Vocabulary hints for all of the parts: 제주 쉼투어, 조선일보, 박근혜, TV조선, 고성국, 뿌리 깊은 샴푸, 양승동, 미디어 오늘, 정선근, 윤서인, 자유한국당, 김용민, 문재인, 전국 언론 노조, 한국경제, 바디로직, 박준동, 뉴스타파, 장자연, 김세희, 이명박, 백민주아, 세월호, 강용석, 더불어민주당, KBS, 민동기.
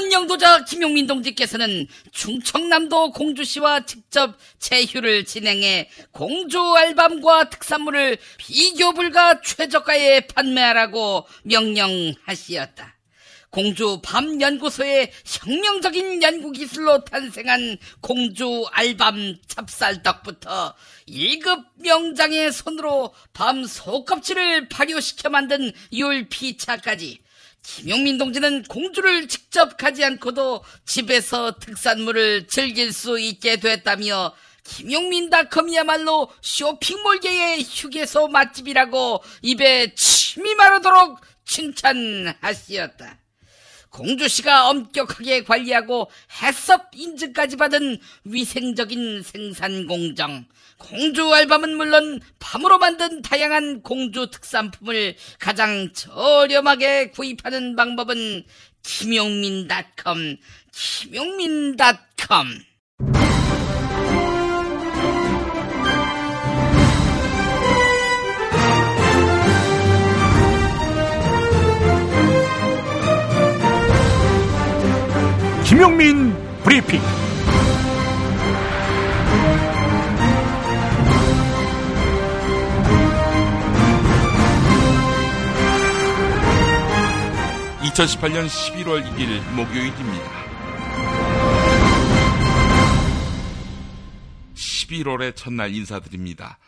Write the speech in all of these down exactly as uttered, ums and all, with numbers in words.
많은 영도자 김용민 동지께서는 충청남도 공주시와 직접 제휴를 진행해 공주 알밤과 특산물을 비교 불가 최저가에 판매하라고 명령하시었다. 공주 밤 연구소의 혁명적인 연구 기술로 탄생한 공주 알밤 찹쌀떡부터 일급 명장의 손으로 밤 소껍질을 발효시켜 만든 율피차까지 김용민 동지는 공주를 직접 가지 않고도 집에서 특산물을 즐길 수 있게 됐다며 김용민닷컴이야말로 쇼핑몰계의 휴게소 맛집이라고 입에 침이 마르도록 칭찬하시었다. 공주시가 엄격하게 관리하고 해썹 인증까지 받은 위생적인 생산 공정, 공주 알밤은 물론 밤으로 만든 다양한 공주 특산품을 가장 저렴하게 구입하는 방법은 김용민 닷컴, 김용민 닷컴. 김용민 브리핑. 이천십팔년 십일월 일일 목요일입니다. 십일월의 첫날 인사드립니다.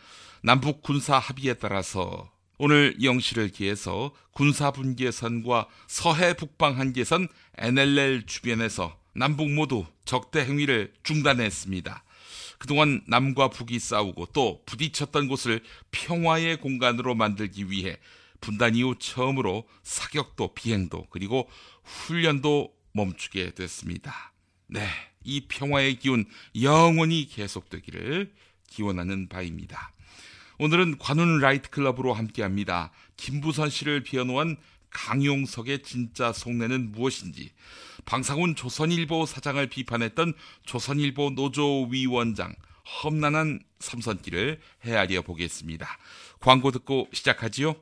남북 군사 합의에 따라서 오늘 영시를 기해서 군사분계선과 서해 북방한계선 엔엘엘 주변에서 남북 모두 적대 행위를 중단했습니다. 그동안 남과 북이 싸우고 또 부딪혔던 곳을 평화의 공간으로 만들기 위해 분단 이후 처음으로 사격도 비행도 그리고 훈련도 멈추게 됐습니다. 네, 이 평화의 기운 영원히 계속되기를 기원하는 바입니다. 오늘은 관훈 라이트 클럽으로 함께합니다. 김부선 씨를 비워놓은 강용석의 진짜 속내는 무엇인지, 방상훈 조선일보 사장을 비판했던 조선일보 노조위원장 험난한 삼선길을 헤아려 보겠습니다. 광고 듣고 시작하지요.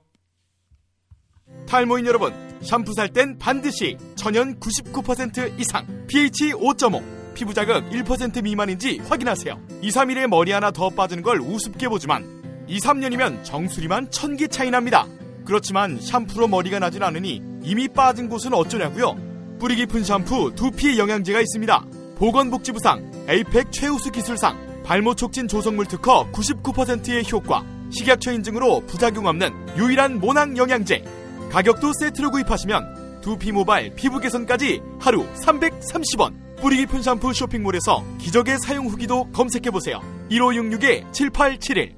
탈모인 여러분, 샴푸 살 땐 반드시 천연 구십구 퍼센트 이상 피에이치 오 점 오 피부 자극 일 퍼센트 미만인지 확인하세요. 이삼일에 머리 하나 더 빠지는 걸 우습게 보지만 이삼년이면 정수리만 천개 차이 납니다. 그렇지만 샴푸로 머리가 나진 않으니 이미 빠진 곳은 어쩌냐고요? 뿌리 깊은 샴푸 두피 영양제가 있습니다. 보건복지부상, 에이펙 최우수 기술상, 발모촉진 조성물 특허 구십구 퍼센트의 효과, 식약처 인증으로 부작용 없는 유일한 모낭 영양제. 가격도 세트로 구입하시면 두피 모발, 피부 개선까지 하루 삼백삼십원. 뿌리 깊은 샴푸 쇼핑몰에서 기적의 사용 후기도 검색해보세요. 일오육육 칠팔칠일.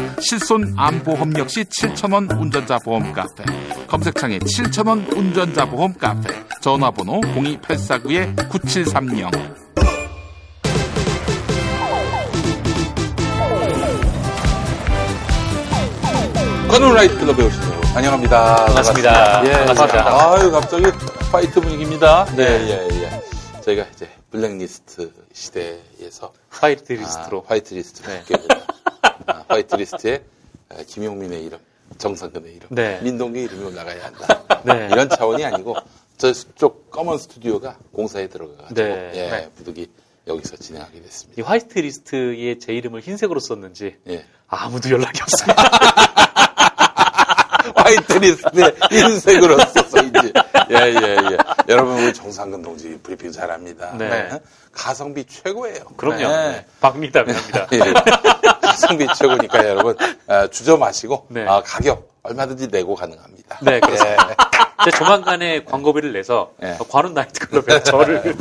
실손 암보험 역시 칠천원 운전자 보험 카페. 검색창에 칠천원 운전자 보험 카페. 전화번호 공이팔사구 구칠삼영. 관훈 라이트 클럽에 오신 여러분 환영합니다. 반갑습니다. 예, 반갑습니다. 아유, 갑자기 파이트 분위기입니다. 네, 예, 예. 저희가 이제 블랙리스트 시대에서 화이트리스트로, 아, 화이트리스트로 바뀌었습니다. 네. 아, 화이트리스트에 김용민의 이름, 정선근의 이름, 네. 민동기 이름으로 나가야 한다. 네. 이런 차원이 아니고 저쪽 검은 스튜디오가 공사에 들어가가지고 네. 예, 네. 부득이 여기서 진행하게 됐습니다. 이 화이트리스트에 제 이름을 흰색으로 썼는지 예. 아무도 연락이 없습니다. 화이트리스트에 흰색으로 썼어인지. 예예예. 예, 예. 여러분 우리 정상근 동지 브리핑 잘합니다. 네. 가성비 최고예요. 그럼요. 네. 박미담입니다. 예. 가성비 최고니까 여러분 주저 마시고 네. 아, 가격 얼마든지 내고 가능합니다. 네, 그렇습니다. 네. 조만간에 광고비를 내서 네. 관훈 나이트클럽에 저를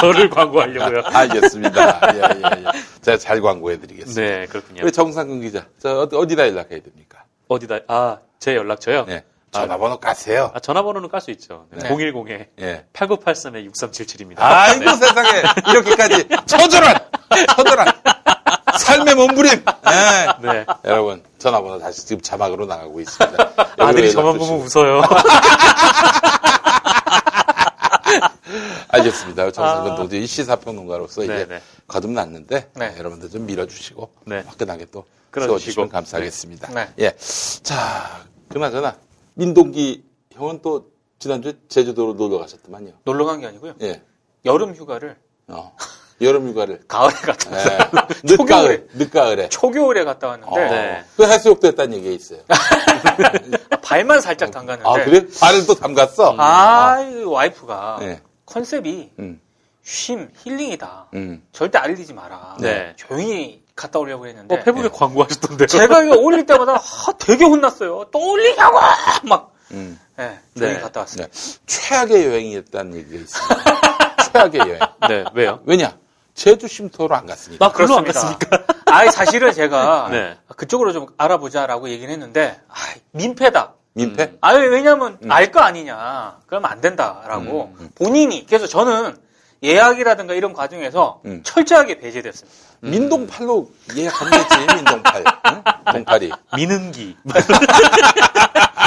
저를 광고하려고요. 알겠습니다. 예, 예, 예. 제가 잘 광고해드리겠습니다. 네, 그렇군요. 우리 정상근 기자, 저 어디다 연락해야 됩니까? 어디다? 아, 제 연락처요? 네. 전화번호 까세요. 아, 전화번호는 깔 수 있죠. 네. 공일공에 팔구팔삼에 육삼칠칠입니다. 아이고 네. 세상에 이렇게까지 처절한 커다란 삶의 몸부림. 네. 네. 여러분 전화번호 다시 지금 자막으로 나가고 있습니다. 아들이 저만 보면 웃어요. 알겠습니다. 정선근 노조의 시사평론가로서 이제 네네. 거듭났는데 네. 여러분들 좀 밀어주시고 네. 화끈하게 또 세워주시면 감사하겠습니다. 네. 네. 예, 자 그나저나 민동기 형은 또 지난주에 제주도로 놀러 가셨더만요. 놀러 간 게 아니고요. 예, 여름 휴가를 어. 여름 휴가를 가을에 갔다 왔어요. 네. 늦가을에 늦가을에 초겨울에 갔다 왔는데 어. 네. 그 해수욕도 했다는 얘기가 있어요. 발만 살짝 담갔는데. 아 그래? 발을 또 담갔어? 음. 아, 아. 와이프가 네. 컨셉이 음. 쉼 힐링이다. 음. 절대 알리지 마라. 네. 조용히 갔다 오려고 했는데. 어, 페북에 네. 광고하셨던데요. 제가 이거 올릴 때마다 아, 되게 혼났어요. 또 올리냐고 막. 음. 네, 조용히 네. 갔다 왔어요. 네. 최악의 여행이었다는 얘기가 있습니다. 최악의 여행. 네, 왜요? 왜냐? 제주 쉼터로 안 갔으니까. 막 그걸로 안 갔으니까. 아이 사실은 제가 네. 그쪽으로 좀 알아보자라고 얘기는 했는데 아, 민폐다. 민폐? 음. 아니 왜냐면 음. 알 거 아니냐. 그러면 안 된다라고 음. 본인이. 그래서 저는 예약이라든가 이런 과정에서 음. 철저하게 배제됐습니다. 음. 민동팔로 예약하면 되지. 민동팔. 응? 동팔이. 민은기.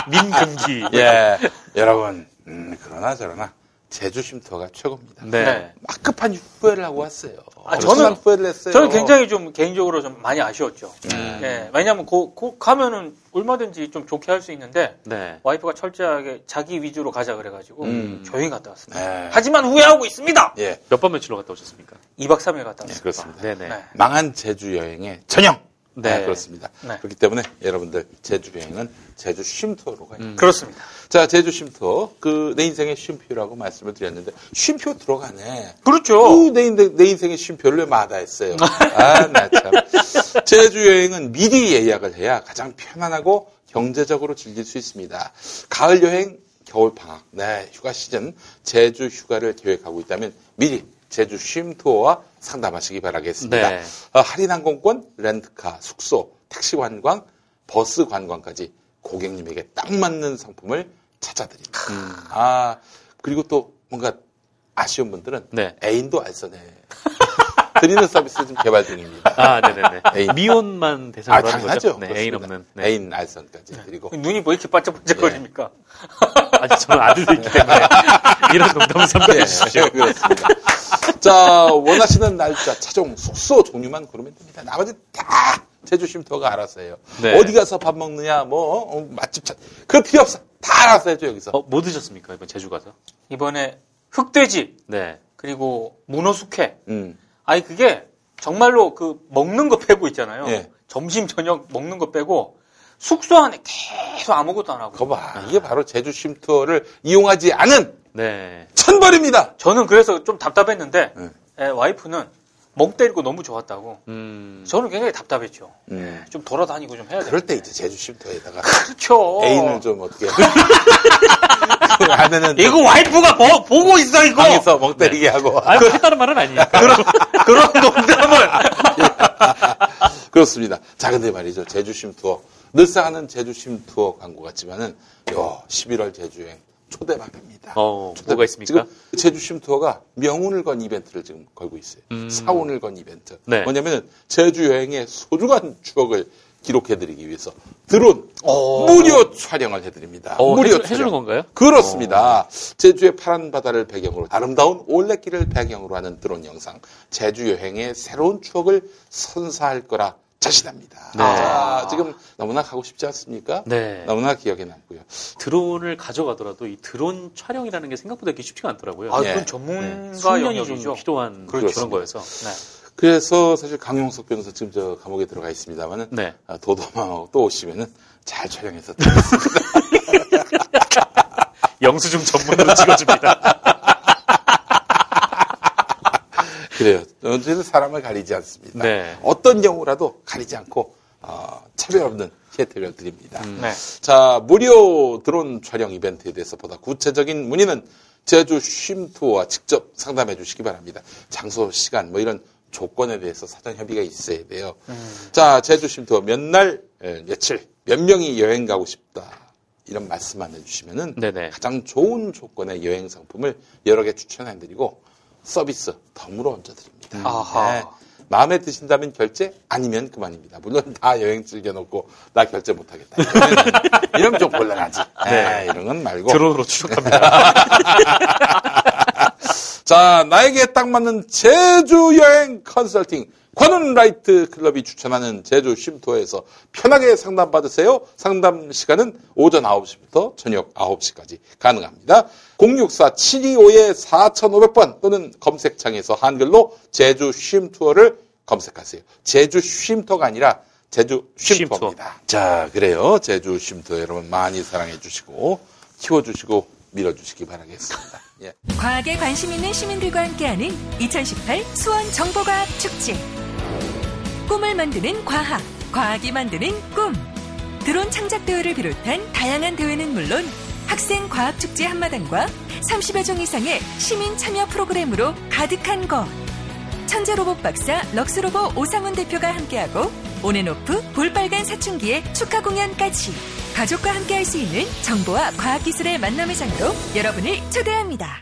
민금기. 예. 여러분 음, 그러나 저러나. 제주 쉼터가 최고입니다. 네. 막 급한 후회를 하고 왔어요. 아, 저는 후회를 했어요. 저는 굉장히 좀 개인적으로 좀 많이 아쉬웠죠. 음. 네. 왜냐하면 그, 그 가면은 얼마든지 좀 좋게 할 수 있는데 네. 와이프가 철저하게 자기 위주로 가자 그래가지고 음. 조용히 갔다 왔습니다. 네. 하지만 후회하고 있습니다. 예. 몇 번 며칠로 갔다 오셨습니까? 이박 삼일 갔다 왔습니다. 네, 그렇습니다. 네네. 네. 망한 제주 여행의 전형. 네. 네, 그렇습니다. 네. 그렇기 때문에 여러분들 제주 여행은 제주 쉼터로 가요. 음. 그렇습니다. 자, 제주 쉼터. 그 내 인생의 쉼표라고 말씀을 드렸는데 쉼표 들어가네. 그렇죠. 그 내 인생 내 인생의 쉼표를 왜 마다했어요. 아, 나 참. 제주 여행은 미리 예약을 해야 가장 편안하고 경제적으로 즐길 수 있습니다. 가을 여행, 겨울 방학, 네, 휴가 시즌 제주 휴가를 계획하고 있다면 미리 제주 쉼투어와 상담하시기 바라겠습니다. 네. 어, 할인항공권, 렌트카, 숙소, 택시 관광, 버스 관광까지 고객님에게 딱 맞는 상품을 찾아드립니다. 음. 아 그리고 또 뭔가 아쉬운 분들은 네. 애인도 알선해 드리는 서비스 지금 개발 중입니다. 아 네네네. 애인. 미혼만 대상으로 아, 하는 거죠? 네, 애인 없는 네. 애인 알선까지 네. 드리고 눈이 뭐 이렇게 반짝반짝거립니까? 예. 아니 저는 아들도 있기 때문에 이런 농담을 삼가해 주십시오. 그렇습니다. 자 원하시는 날짜, 차종, 숙소 종류만 고르면 됩니다. 나머지 다 제주 쉼터가 알아서 해요. 네. 어디 가서 밥 먹느냐, 뭐 어, 맛집 찾, 그럴 필요 없어. 다 알아서 해줘 여기서. 어, 뭐 드셨습니까 이번 제주 가서? 이번에 흑돼지. 네. 그리고 문어 숙회. 음. 아니 그게 정말로 그 먹는 거 빼고 있잖아요. 네. 점심 저녁 먹는 거 빼고. 숙소 안에 계속 아무것도 안 하고. 거봐, 아. 이게 바로 제주 쉼터를 이용하지 않은 네. 천벌입니다. 저는 그래서 좀 답답했는데 네. 에, 와이프는 멍 때리고 너무 좋았다고. 음. 저는 굉장히 답답했죠. 음. 좀 돌아다니고 좀 해야 돼. 그럴 때 이제 제주 쉼터에다가 그렇죠. 애인을 좀 어떻게. 아내는 이거 와이프가 보, 보고 있어 이거. 방에서 멍 때리게 네. 하고. 아, 그 다른 말은 아니에요. 그런 그런 농담을. 그렇습니다. 자, 근데 말이죠 제주 쉼투어. 늘상 하는 제주 쉼투어 광고 같지만은 요 십일월 제주 여행 초대박입니다. 어, 초대, 뭐가 있습니까? 지금 제주 쉼투어가 명운을 건 이벤트를 지금 걸고 있어요. 음. 사운을 건 이벤트. 네. 뭐냐면은 제주 여행의 소중한 추억을 기록해드리기 위해서 드론 오. 무료 촬영을 해드립니다. 오, 무료 해주, 촬영. 해주는 건가요? 그렇습니다. 오. 제주의 파란 바다를 배경으로 아름다운 올레길을 배경으로 하는 드론 영상. 제주 여행의 새로운 추억을 선사할 거라. 자신합니다. 네. 아, 지금 너무나 가고 싶지 않습니까? 네. 너무나 기억에 남고요. 드론을 가져가더라도 이 드론 촬영이라는 게 생각보다 쉽지가 않더라고요. 아, 그건 네. 전문가 네. 영역이 좀 필요한 그렇죠. 그런 거여서. 네. 그래서 사실 강용석 변호사 지금 저 감옥에 들어가 있습니다만은 네. 아, 도도망하고 또 오시면은 잘 촬영해서 드리겠습니다. 영수증 전문으로 찍어줍니다. 그래요. 언제든 사람을 가리지 않습니다. 네. 어떤 경우라도 가리지 않고 어, 차별 없는 혜택을 드립니다. 음, 네. 자, 무료 드론 촬영 이벤트에 대해서 보다 구체적인 문의는 제주 쉼투어와 직접 상담해 주시기 바랍니다. 장소, 시간 뭐 이런 조건에 대해서 사전 협의가 있어야 돼요. 음. 자, 제주 쉼투어 몇 날, 며칠, 몇 명이 여행 가고 싶다. 이런 말씀만 해주시면은 네네. 가장 좋은 조건의 여행 상품을 여러 개 추천해드리고 서비스 덤으로 얹어드립니다. 네. 마음에 드신다면 결제, 아니면 그만입니다. 물론 다 여행 즐겨놓고 나 결제 못하겠다. 이러면 좀 곤란하지. 네. 에이, 이런 건 말고. 드론으로 추적합니다. 자, 나에게 딱 맞는 제주 여행 컨설팅. 관훈 라이트 클럽이 추천하는 제주 쉼투어에서 편하게 상담받으세요. 상담 시간은 오전 아홉 시부터 저녁 아홉 시까지 가능합니다. 공육사 칠이오 사천오백 번 또는 검색창에서 한글로 제주 쉼투어를 검색하세요. 제주 쉼터가 아니라 제주 쉼터입니다. 자, 그래요. 제주 쉼투어 여러분 많이 사랑해 주시고 키워주시고 밀어주시기 바라겠습니다. 예. 과학에 관심 있는 시민들과 함께하는 이천십팔 수원 정보과학 축제. 꿈을 만드는 과학, 과학이 만드는 꿈. 드론 창작 대회를 비롯한 다양한 대회는 물론 학생 과학 축제 한마당과 삼십여 종 이상의 시민 참여 프로그램으로 가득한 것. 천재 로봇 박사 럭스로보 오상훈 대표가 함께하고 온앤오프 볼빨간 사춘기의 축하 공연까지 가족과 함께할 수 있는 정보와 과학기술의 만남의 장으로 여러분을 초대합니다.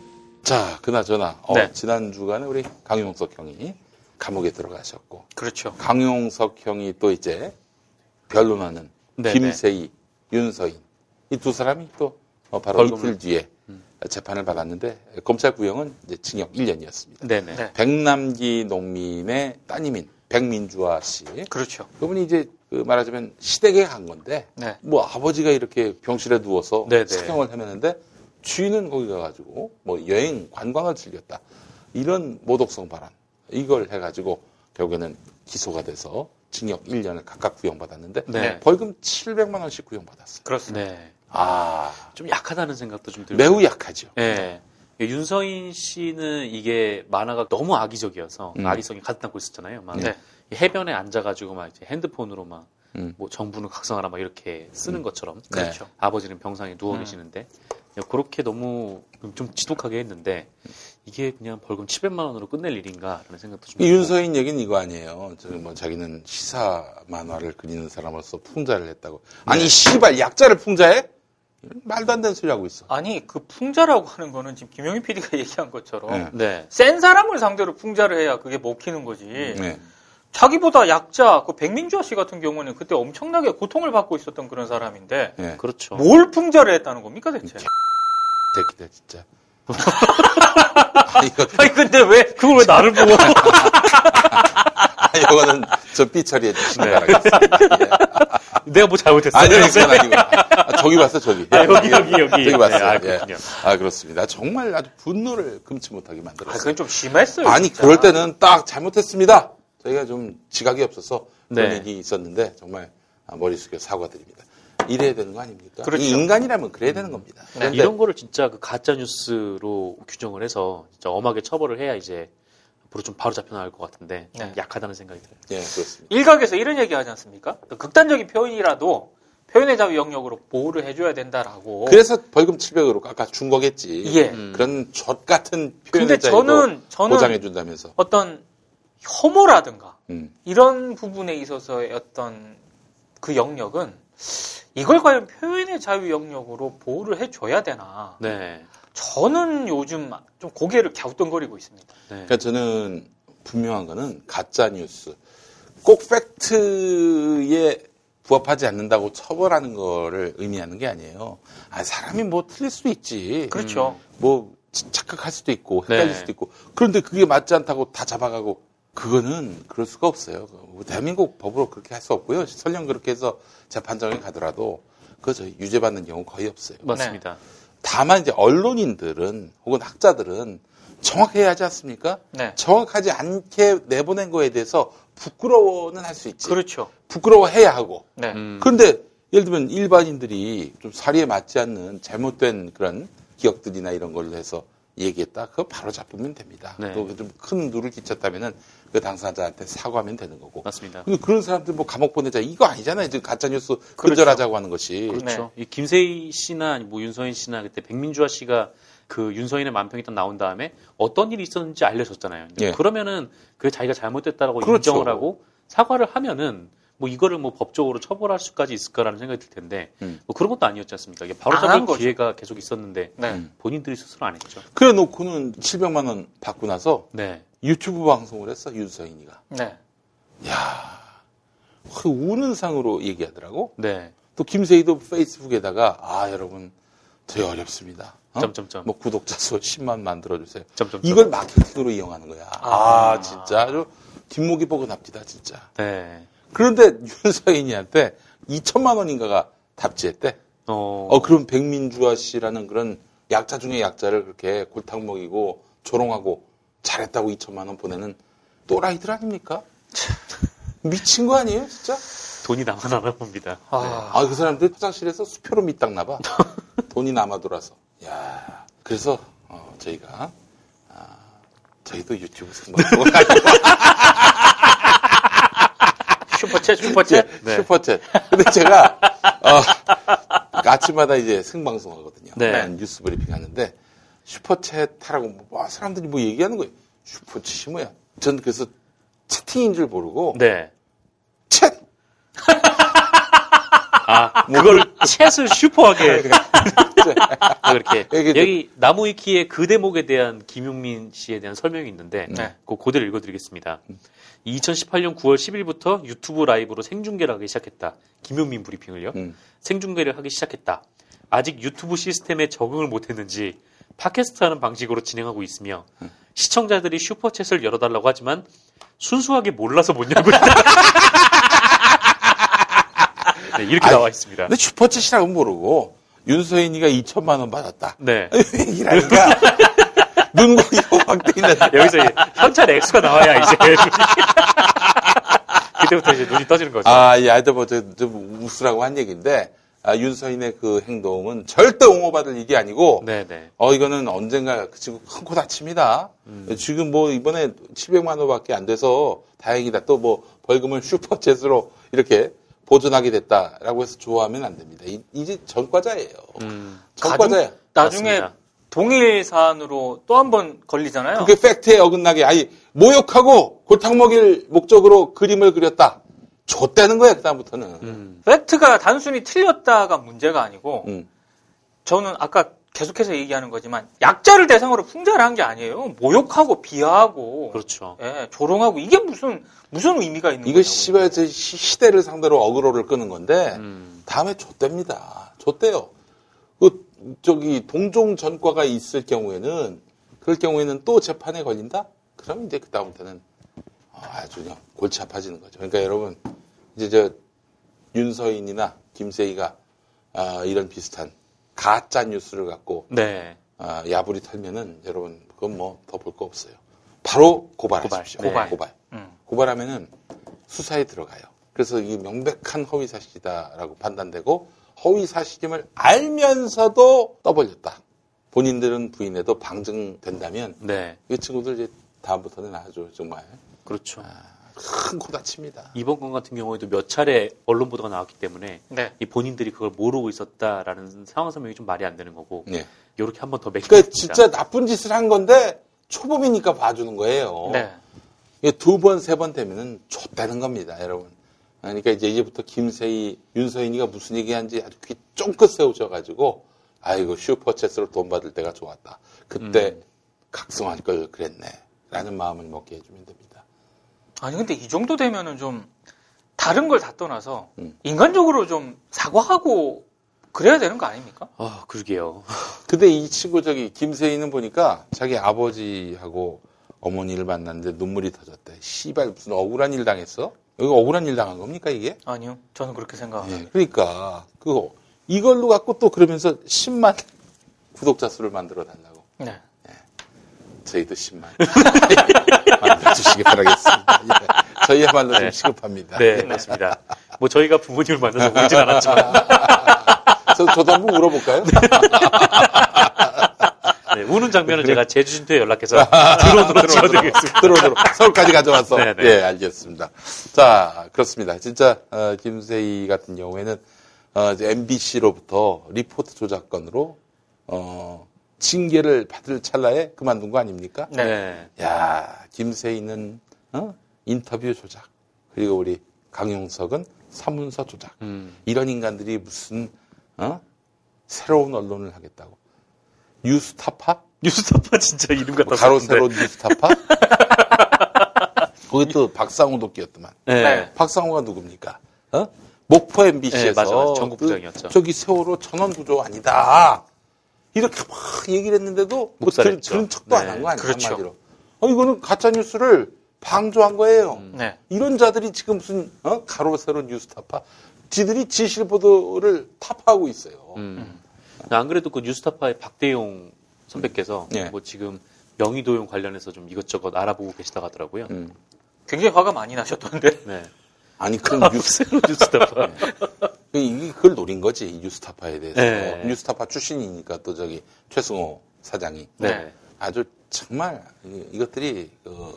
자, 그나저나 어, 네. 지난 주간에 우리 강용석 형이 감옥에 들어가셨고, 그렇죠. 강용석 형이 또 이제 변론하는 네네. 김세희, 윤서인 이 두 사람이 또 바로 이틀 뒤에 음. 재판을 받았는데 검찰 구형은 이제 징역 일 년이었습니다. 네네. 네. 백남기 농민의 따님인 백민주아 씨, 그렇죠. 그분이 이제 그 말하자면 시댁에 간 건데, 네. 뭐 아버지가 이렇게 병실에 누워서 네네. 사경을 헤매는데. 주인은 거기 가가지고 뭐 여행 관광을 즐겼다 이런 모독성 발언 이걸 해가지고 결국에는 기소가 돼서 징역 일 년을 각각 구형받았는데 네. 벌금 칠백만 원씩 구형받았어요. 그렇습니다. 네. 아, 좀 약하다는 생각도 좀 들고 매우 약하죠. 네. 윤서인 씨는 이게 만화가 너무 악의적이어서 음. 악의성이 가득 담고 있었잖아요. 막 네. 해변에 앉아가지고 막 이제 핸드폰으로 막 음. 뭐 정부는 각성하라 막 이렇게 쓰는 음. 것처럼 그렇죠. 네. 아버지는 병상에 누워 계시는데. 음. 그렇게 너무 좀 지독하게 했는데 이게 그냥 벌금 칠백만 원으로 끝낼 일인가라는 생각도 좀. 윤서인 얘기는 이거 아니에요. 저 뭐 자기는 시사 만화를 그리는 사람으로서 풍자를 했다고. 아니 씨발 약자를 풍자해? 말도 안 되는 소리 하고 있어. 아니 그 풍자라고 하는 거는 지금 김용민 피디가 얘기한 것처럼 네. 센 사람을 상대로 풍자를 해야 그게 먹히는 거지. 네. 자기보다 약자, 그 백민주아 씨 같은 경우는 그때 엄청나게 고통을 받고 있었던 그런 사람인데, 네. 그렇죠. 뭘 풍자를 했다는 겁니까 대체? 새끼다 진짜. 아, 이거. 아니 근데 왜 그걸 왜 나를 보고? 이거는 저 삐 처리해 주시기 바라겠습니다. 네. 예. 내가 뭐 잘못했어? 아니 그건 아니고. 아, 저기 봤어 저기. 아, 여기 여기 여기. 저기 봤어요. 네, 아, 예. 아 그렇습니다. 정말 아주 분노를 금치 못하게 만들었어요. 아, 그건 좀 심했어요. 아니 진짜. 그럴 때는 딱 잘못했습니다. 저희가 좀 지각이 없어서 그런 네. 얘기 있었는데 정말 머리 숙여 사과드립니다. 이래야 되는 거 아닙니까? 그렇죠. 이 인간이라면 그래야 되는 겁니다. 네. 이런 거를 진짜 그 가짜 뉴스로 규정을 해서 진짜 엄하게 처벌을 해야 이제 앞으로 좀 바로 잡혀나갈 것 같은데 네. 약하다는 생각이 들어요. 네, 그렇습니다. 일각에서 이런 얘기하지 않습니까? 그러니까 극단적인 표현이라도 표현의 자유 영역으로 보호를 해줘야 된다라고. 그래서 벌금 칠백으로 깎아준 거겠지. 예. 음. 그런 젖 같은 표현의 자유도 보장해준다면서. 어떤 혐오라든가 음. 이런 부분에 있어서의 어떤 그 영역은 이걸 과연 표현의 자유 영역으로 보호를 해줘야 되나 네. 저는 요즘 좀 고개를 갸우뚱거리고 있습니다. 네. 그러니까 저는 분명한 거는 가짜뉴스 꼭 팩트에 부합하지 않는다고 처벌하는 거를 의미하는 게 아니에요. 아, 사람이 뭐 틀릴 수도 있지. 그렇죠. 음. 뭐 착각할 수도 있고 헷갈릴 네. 수도 있고 그런데 그게 맞지 않다고 다 잡아가고 그거는 그럴 수가 없어요. 대한민국 법으로 그렇게 할 수 없고요. 설령 그렇게 해서 재판정에 가더라도 그저 유죄받는 경우 거의 없어요. 맞습니다. 다만 이제 언론인들은 혹은 학자들은 정확해야 하지 않습니까? 네. 정확하지 않게 내보낸 거에 대해서 부끄러워는 할 수 있지. 그렇죠. 부끄러워해야 하고. 네. 음. 그런데 예를 들면 일반인들이 좀 사리에 맞지 않는 잘못된 그런 기억들이나 이런 걸로 해서 얘기했다. 그거 바로 잡으면 됩니다. 네. 또 큰 누를 끼쳤다면은 그 당사자한테 사과하면 되는 거고. 맞습니다. 근데 그런 사람들 뭐 감옥 보내자 이거 아니잖아요. 지금 가짜 뉴스 근절하자고 그렇죠. 하는 것이. 그렇죠. 네. 이 김세희 씨나 뭐 윤서인 씨나 그때 백민주아 씨가 그 윤서인의 만평이 딱 나온 다음에 어떤 일이 있었는지 알려줬잖아요. 네. 그러면은 그게 자기가 잘못됐다라고 그렇죠. 인정을 하고 사과를 하면은. 뭐 이거를 뭐 법적으로 처벌할 수까지 있을까라는 생각이 들 텐데 음. 뭐 그런 것도 아니었지 않습니까? 이게 바로 잡을 기회가 계속 있었는데 네. 본인들이 스스로 안 했죠. 그래 놓고는 칠백만 원 받고 나서 네. 유튜브 방송을 했어 윤서인이가. 네. 야, 그 우는 상으로 얘기하더라고. 네. 또 김세희도 페이스북에다가 아 여러분 되게 어렵습니다. 어? 점점점. 뭐 구독자 수 십만 만들어주세요. 점점점. 이걸 마케팅으로 이용하는 거야. 아, 아 진짜 아주 뒷목이 뻐근합니다 진짜. 네. 그런데 윤서인이한테 이천만 원인가가 답지했대. 어. 어, 그럼 백민주아 씨라는 그런 약자 중에 약자를 그렇게 골탕 먹이고 조롱하고 잘했다고 이천만 원 보내는 또라이들 아닙니까? 미친 거 아니에요, 진짜? 돈이 남아 나나 봅니다. 아, 네. 아, 그 사람들 화장실에서 수표로 밑닦나 봐. 돈이 남아 돌아서. 야, 그래서 어, 저희가 아, 저희도 유튜브 생방송을 가지고. 슈퍼챗, 슈퍼챗, 네. 슈퍼챗. 근데 제가 어, 아침마다 이제 생방송 하거든요. 네. 뉴스 브리핑 하는데 슈퍼챗 하라고 뭐 사람들이 뭐 얘기하는 거예요. 슈퍼챗이 뭐야? 전 그래서 채팅인 줄 모르고 네. 챗. 아, 뭐 그걸 챗을 슈퍼하게. 그렇게 여기 나무위키의 그 대목에 대한 김용민 씨에 대한 설명이 있는데 네. 그대로 읽어드리겠습니다. 이천십팔 년 구월 십일부터 유튜브 라이브로 생중계를 하기 시작했다. 김용민 브리핑을요. 음. 생중계를 하기 시작했다. 아직 유튜브 시스템에 적응을 못했는지 팟캐스트하는 방식으로 진행하고 있으며 음. 시청자들이 슈퍼챗을 열어달라고 하지만 순수하게 몰라서 못 열고 있다. 네, 이렇게 아니, 나와 있습니다. 근데 슈퍼챗이라고 모르고 윤서인이가 이천만 원 받았다. 네. 이라니까 눈과 이거 확대 있는 여기서 현찰 액수가 나와야 이제 그때부터 이제 눈이 떠지는 거죠. 아, 이 아이들 뭐 저 웃으라고 한 얘기인데 아, 윤서인의 그 행동은 절대 옹호받을 일이 아니고, 네네. 어 이거는 언젠가 그 친구 큰 코 다칩니다. 음. 지금 뭐 이번에 칠백만 원밖에 안 돼서 다행이다. 또 뭐 벌금을 슈퍼챗으로 이렇게. 보존하게 됐다라고 해서 좋아하면 안 됩니다. 이, 이제 전과자예요. 음, 전과자야. 나중에 맞습니다. 동일 사안으로 또 한 번 걸리잖아요. 그게 팩트에 어긋나게 아니 모욕하고 골탕 먹일 목적으로 그림을 그렸다. 좆되는 거야 그다음부터는. 음. 팩트가 단순히 틀렸다가 문제가 아니고 음. 저는 아까 계속해서 얘기하는 거지만 약자를 대상으로 풍자를 한 게 아니에요. 모욕하고 비하하고 그렇죠. 예, 조롱하고 이게 무슨 무슨 의미가 있는 거예요? 이거 씨발 제 시대를 상대로 어그로를 끄는 건데 음. 다음에 좆됩니다. 좆돼요. 그 저기 동종 전과가 있을 경우에는 그럴 경우에는 또 재판에 걸린다. 그럼 이제 그 다음부터는 아주 그냥 골치 아파지는 거죠. 그러니까 여러분 이제 저 윤서인이나 김세희가 아, 이런 비슷한 가짜 뉴스를 갖고 네. 어, 야불이 털면은 여러분 그건 뭐 더 볼 거 없어요. 바로 고발하십시오. 고발, 네. 고발. 음. 고발하면은 수사에 들어가요. 그래서 이게 명백한 허위 사실이다라고 판단되고 허위 사실임을 알면서도 떠벌렸다. 본인들은 부인해도 방증된다면 네. 이 친구들 이제 다음부터는 아주 정말 그렇죠. 아, 큰 코 다칩니다. 이번 건 같은 경우에도 몇 차례 언론 보도가 나왔기 때문에 네. 이 본인들이 그걸 모르고 있었다라는 상황 설명이 좀 말이 안 되는 거고 네. 이렇게 한 번 더 매기겠습니다. 그러니까 진짜 나쁜 짓을 한 건데 초범이니까 봐주는 거예요. 네. 이게 두 번, 세 번 되면은 좆다는 겁니다, 여러분. 그러니까 이제 이제부터 김세희, 윤서인이가 무슨 얘기한지 아주 귀 쫑긋 세우셔가지고 아이고 슈퍼챗으로 돈 받을 때가 좋았다. 그때 음. 각성할 걸 그랬네. 라는 마음을 먹게 해주면 됩니다. 아니 근데 이 정도 되면은 좀 다른 걸 다 떠나서 음. 인간적으로 좀 사과하고 그래야 되는 거 아닙니까? 아 그러게요. 근데 이 친구 저기 김세희는 보니까 자기 아버지하고 어머니를 만났는데 눈물이 터졌대. 씨발 무슨 억울한 일 당했어? 여기 억울한 일 당한 겁니까 이게? 아니요. 저는 그렇게 생각합니다. 예, 그러니까 그거 이걸로 갖고 또 그러면서 십만 구독자 수를 만들어 달라고. 네. 저희도 십만 만들어주시기 바라겠습니다. 예. 저희야말로 네. 좀 시급합니다. 네, 예. 맞습니다. 뭐 저희가 부모님을 만나서 울진 않았지만. 저, 저도 한번 울어볼까요? 네. 아니요. 우는 장면은 제가 제주 쉼투어에 연락해서 드론으로 찍어드리겠습니다. 드론으로. 서울까지 가져와서. 네, 네. 예, 알겠습니다. 자, 그렇습니다. 진짜 어, 김세희 같은 경우에는 어, 이제 엠비씨로부터 리포트 조작건으로 어, 징계를 받을 찰나에 그만둔 거 아닙니까? 네. 야, 김세희는 어? 인터뷰 조작, 그리고 우리 강용석은 사문서 조작. 음. 이런 인간들이 무슨 어? 새로운 언론을 하겠다고. 뉴스타파? 뉴스타파 진짜 이름 같다. 가로 세로 뉴스타파? 그것도 박상우 도끼였더만. 네. 박상우가 누굽니까? 어? 목포 엠비씨에서 네, 맞아, 맞아. 전국부장이었죠. 그, 저기 세월호 천원 구조 아니다. 이렇게 막 얘기를 했는데도 뭐 들, 들은 척도 네. 안 한 거 아니에요? 그렇죠. 한마디로. 어, 이거는 가짜 뉴스를 방조한 거예요. 음, 네. 이런 자들이 지금 무슨 어? 가로 세로 뉴스타파? 지들이 진실 보도를 타파하고 있어요. 음. 안 그래도 그 뉴스타파의 박대용 선배께서 네. 뭐 지금 명의도용 관련해서 좀 이것저것 알아보고 계시다고 하더라고요. 음. 굉장히 화가 많이 나셨던데. 네. 아니 그럼 뉴스... 뉴스타파. 네. 그걸 노린 거지 뉴스타파에 대해서. 네. 뉴스타파 출신이니까 또 저기 최승호 사장이 네. 아주 정말 이것들이 어,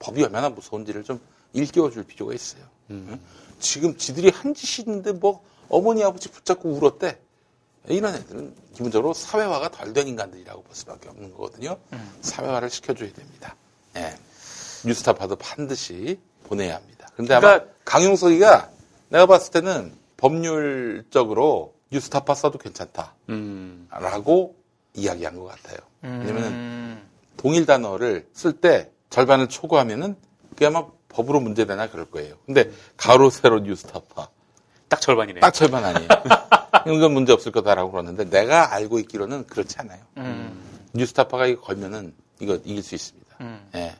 법이 얼마나 무서운지를 좀 일깨워줄 필요가 있어요. 음. 지금 지들이 한 짓인데 뭐 어머니 아버지 붙잡고 울었대. 이런 애들은 기본적으로 사회화가 덜 된 인간들이라고 볼 수밖에 없는 거거든요. 음. 사회화를 시켜줘야 됩니다. 예. 뉴스타파도 반드시 보내야 합니다. 그런데 그러니까... 아마 강용석이가 내가 봤을 때는 법률적으로 뉴스타파 써도 괜찮다라고 음. 이야기한 것 같아요. 음. 왜냐하면 동일 단어를 쓸 때 절반을 초과하면은 그게 아마 법으로 문제되나 그럴 거예요. 근데 가로 세로 뉴스타파 딱 절반이네요. 딱 절반 아니에요. 이건 문제 없을 거다라고 그러는데 내가 알고 있기로는 그렇지 않아요. 음. 뉴스타파가 이거 걸면은 이거 이길 수 있습니다. 음. 예.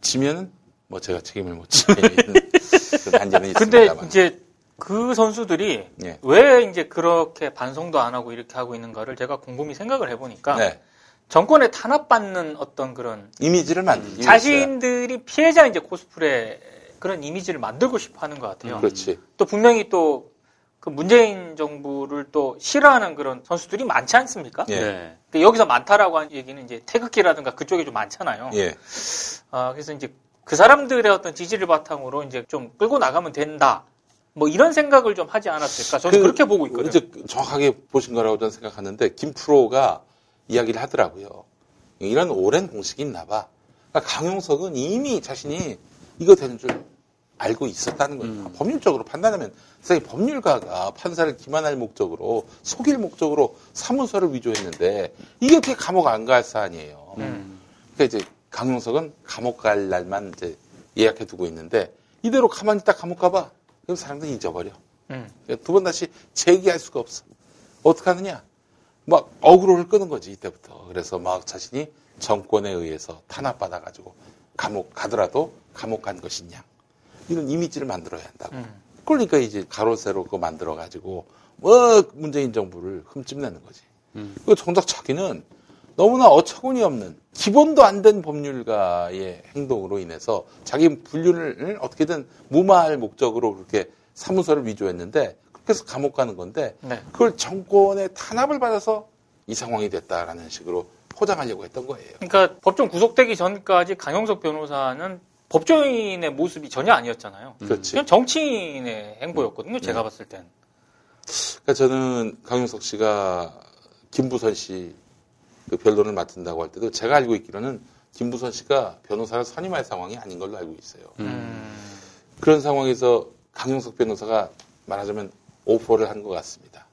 지면은 뭐 제가 책임을 못 지는 그런 한계는 있습니다만. 근데 이제 그 선수들이 예. 왜 이제 그렇게 반성도 안 하고 이렇게 하고 있는가를 제가 곰곰이 생각을 해보니까. 네. 정권에 탄압받는 어떤 그런 이미지를 만들기 위해서 자신들이 피해자 이제 코스프레 그런 이미지를 만들고 싶어하는 것 같아요. 음, 그렇지. 또 분명히 또 그 문재인 정부를 또 싫어하는 그런 선수들이 많지 않습니까? 예. 네. 근데 여기서 많다라고 하는 얘기는 이제 태극기라든가 그쪽에 좀 많잖아요. 예. 아 그래서 이제 그 사람들의 어떤 지지를 바탕으로 이제 좀 끌고 나가면 된다. 뭐 이런 생각을 좀 하지 않았을까? 저는 그, 그렇게 보고 있거든요. 이제 정확하게 보신 거라고 저는 생각하는데 김 프로가. 이야기를 하더라고요. 이런 오랜 공식이 있나 봐. 그러니까 강용석은 이미 자신이 이거 되는 줄 알고 있었다는 거예요. 음. 법률적으로 판단하면 사실 법률가가 판사를 기만할 목적으로 속일 목적으로 사문서를 위조했는데 이게 어떻게 감옥 안 갈 사안이에요. 음. 그러니까 이제 강용석은 감옥 갈 날만 이제 예약해 두고 있는데 이대로 가만히 있다 감옥 가봐. 그럼 사람들이 잊어버려. 음. 그러니까 두 번 다시 재기할 수가 없어. 어떻게 하느냐? 막 어그로를 끄는 거지 이때부터. 그래서 막 자신이 정권에 의해서 탄압받아가지고 감옥 가더라도 감옥 간 것이냐 이런 이미지를 만들어야 한다고. 음. 그러니까 이제 가로세로 그거 만들어가지고 뭐 문재인 정부를 흠집내는 거지. 음. 그 정작 자기는 너무나 어처구니 없는 기본도 안 된 법률가의 행동으로 인해서 자기 불륜을 어떻게든 무마할 목적으로 그렇게 사문서를 위조했는데. 그래서 감옥 가는 건데 네. 그걸 정권의 탄압을 받아서 이 상황이 됐다라는 식으로 포장하려고 했던 거예요. 그러니까 법정 구속되기 전까지 강용석 변호사는 법조인의 모습이 전혀 아니었잖아요. 그렇지. 그냥 정치인의 행보였거든요. 제가 네. 봤을 땐. 그러니까 저는 강용석 씨가 김부선 씨 그 변론을 맡은다고 할 때도 제가 알고 있기로는 김부선 씨가 변호사를 선임할 상황이 아닌 걸로 알고 있어요. 음. 그런 상황에서 강용석 변호사가 말하자면 오퍼를 한 것 같습니다.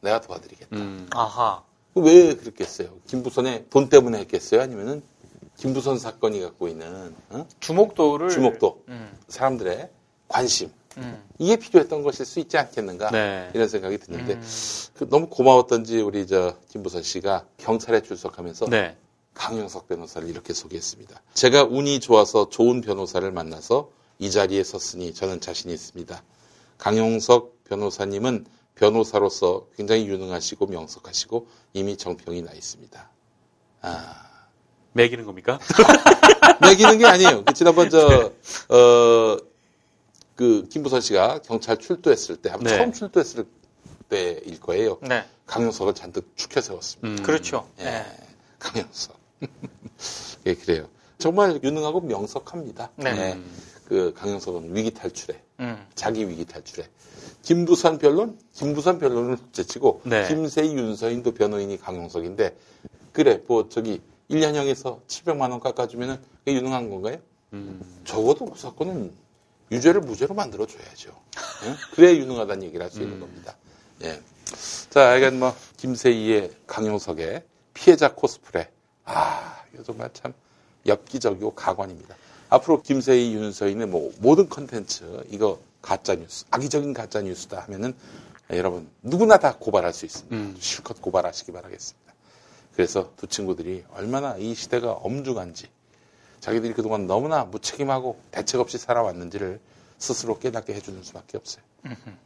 내가 도와드리겠다. 음. 아하. 왜 그렇게 했어요? 김부선의 돈 때문에 했겠어요? 아니면은 김부선 사건이 갖고 있는 어? 주목도를 주목도 음. 사람들의 관심 음. 이게 필요했던 것일 수 있지 않겠는가 네. 이런 생각이 드는데 음. 그, 너무 고마웠던지 우리 저 김부선 씨가 경찰에 출석하면서 네. 강용석 변호사를 이렇게 소개했습니다. 제가 운이 좋아서 좋은 변호사를 만나서 이 자리에 섰으니 저는 자신이 있습니다. 강용석 변호사님은 변호사로서 굉장히 유능하시고 명석하시고 이미 정평이 나 있습니다. 아. 매기는 겁니까? 매기는 게 아니에요. 그 지난번 저, 어, 그, 김부선 씨가 경찰 출두했을 때, 네. 처음 출두했을 때일 거예요. 네. 강용석을 잔뜩 축혀 세웠습니다. 음. 그렇죠. 예. 네. 강용석. 예, 그래요. 정말 유능하고 명석합니다. 네. 네. 그 강용석은 위기 탈출에, 음. 자기 위기 탈출에. 김부산 변론, 김부산 변론을 제치고 네. 김세희, 윤서인도 변호인이 강용석인데 그래, 뭐 저기 일 년형에서 칠백만 원 깎아주면은 그게 유능한 건가요? 음. 적어도 무사건은 유죄를 무죄로 만들어줘야죠. 예? 그래야 유능하다는 얘기를 할 수 있는 음. 겁니다. 예. 자, 하여간 뭐 김세희의 강용석의 피해자 코스프레. 아, 이거 정말 참 엽기적이고 가관입니다. 앞으로 김세희, 윤서인의 뭐 모든 컨텐츠, 이거 가짜뉴스, 악의적인 가짜뉴스다 하면은 여러분 누구나 다 고발할 수 있습니다. 음. 실컷 고발하시기 바라겠습니다. 그래서 두 친구들이 얼마나 이 시대가 엄중한지, 자기들이 그동안 너무나 무책임하고 대책 없이 살아왔는지를 스스로 깨닫게 해주는 수밖에 없어요.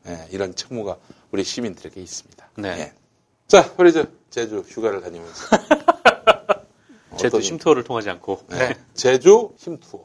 네, 이런 책무가 우리 시민들에게 있습니다. 네. 네. 자, 우리 저 제주 휴가를 다니면서 제주 쉼투어를 통하지 않고 네. 네. 제주 쉼투어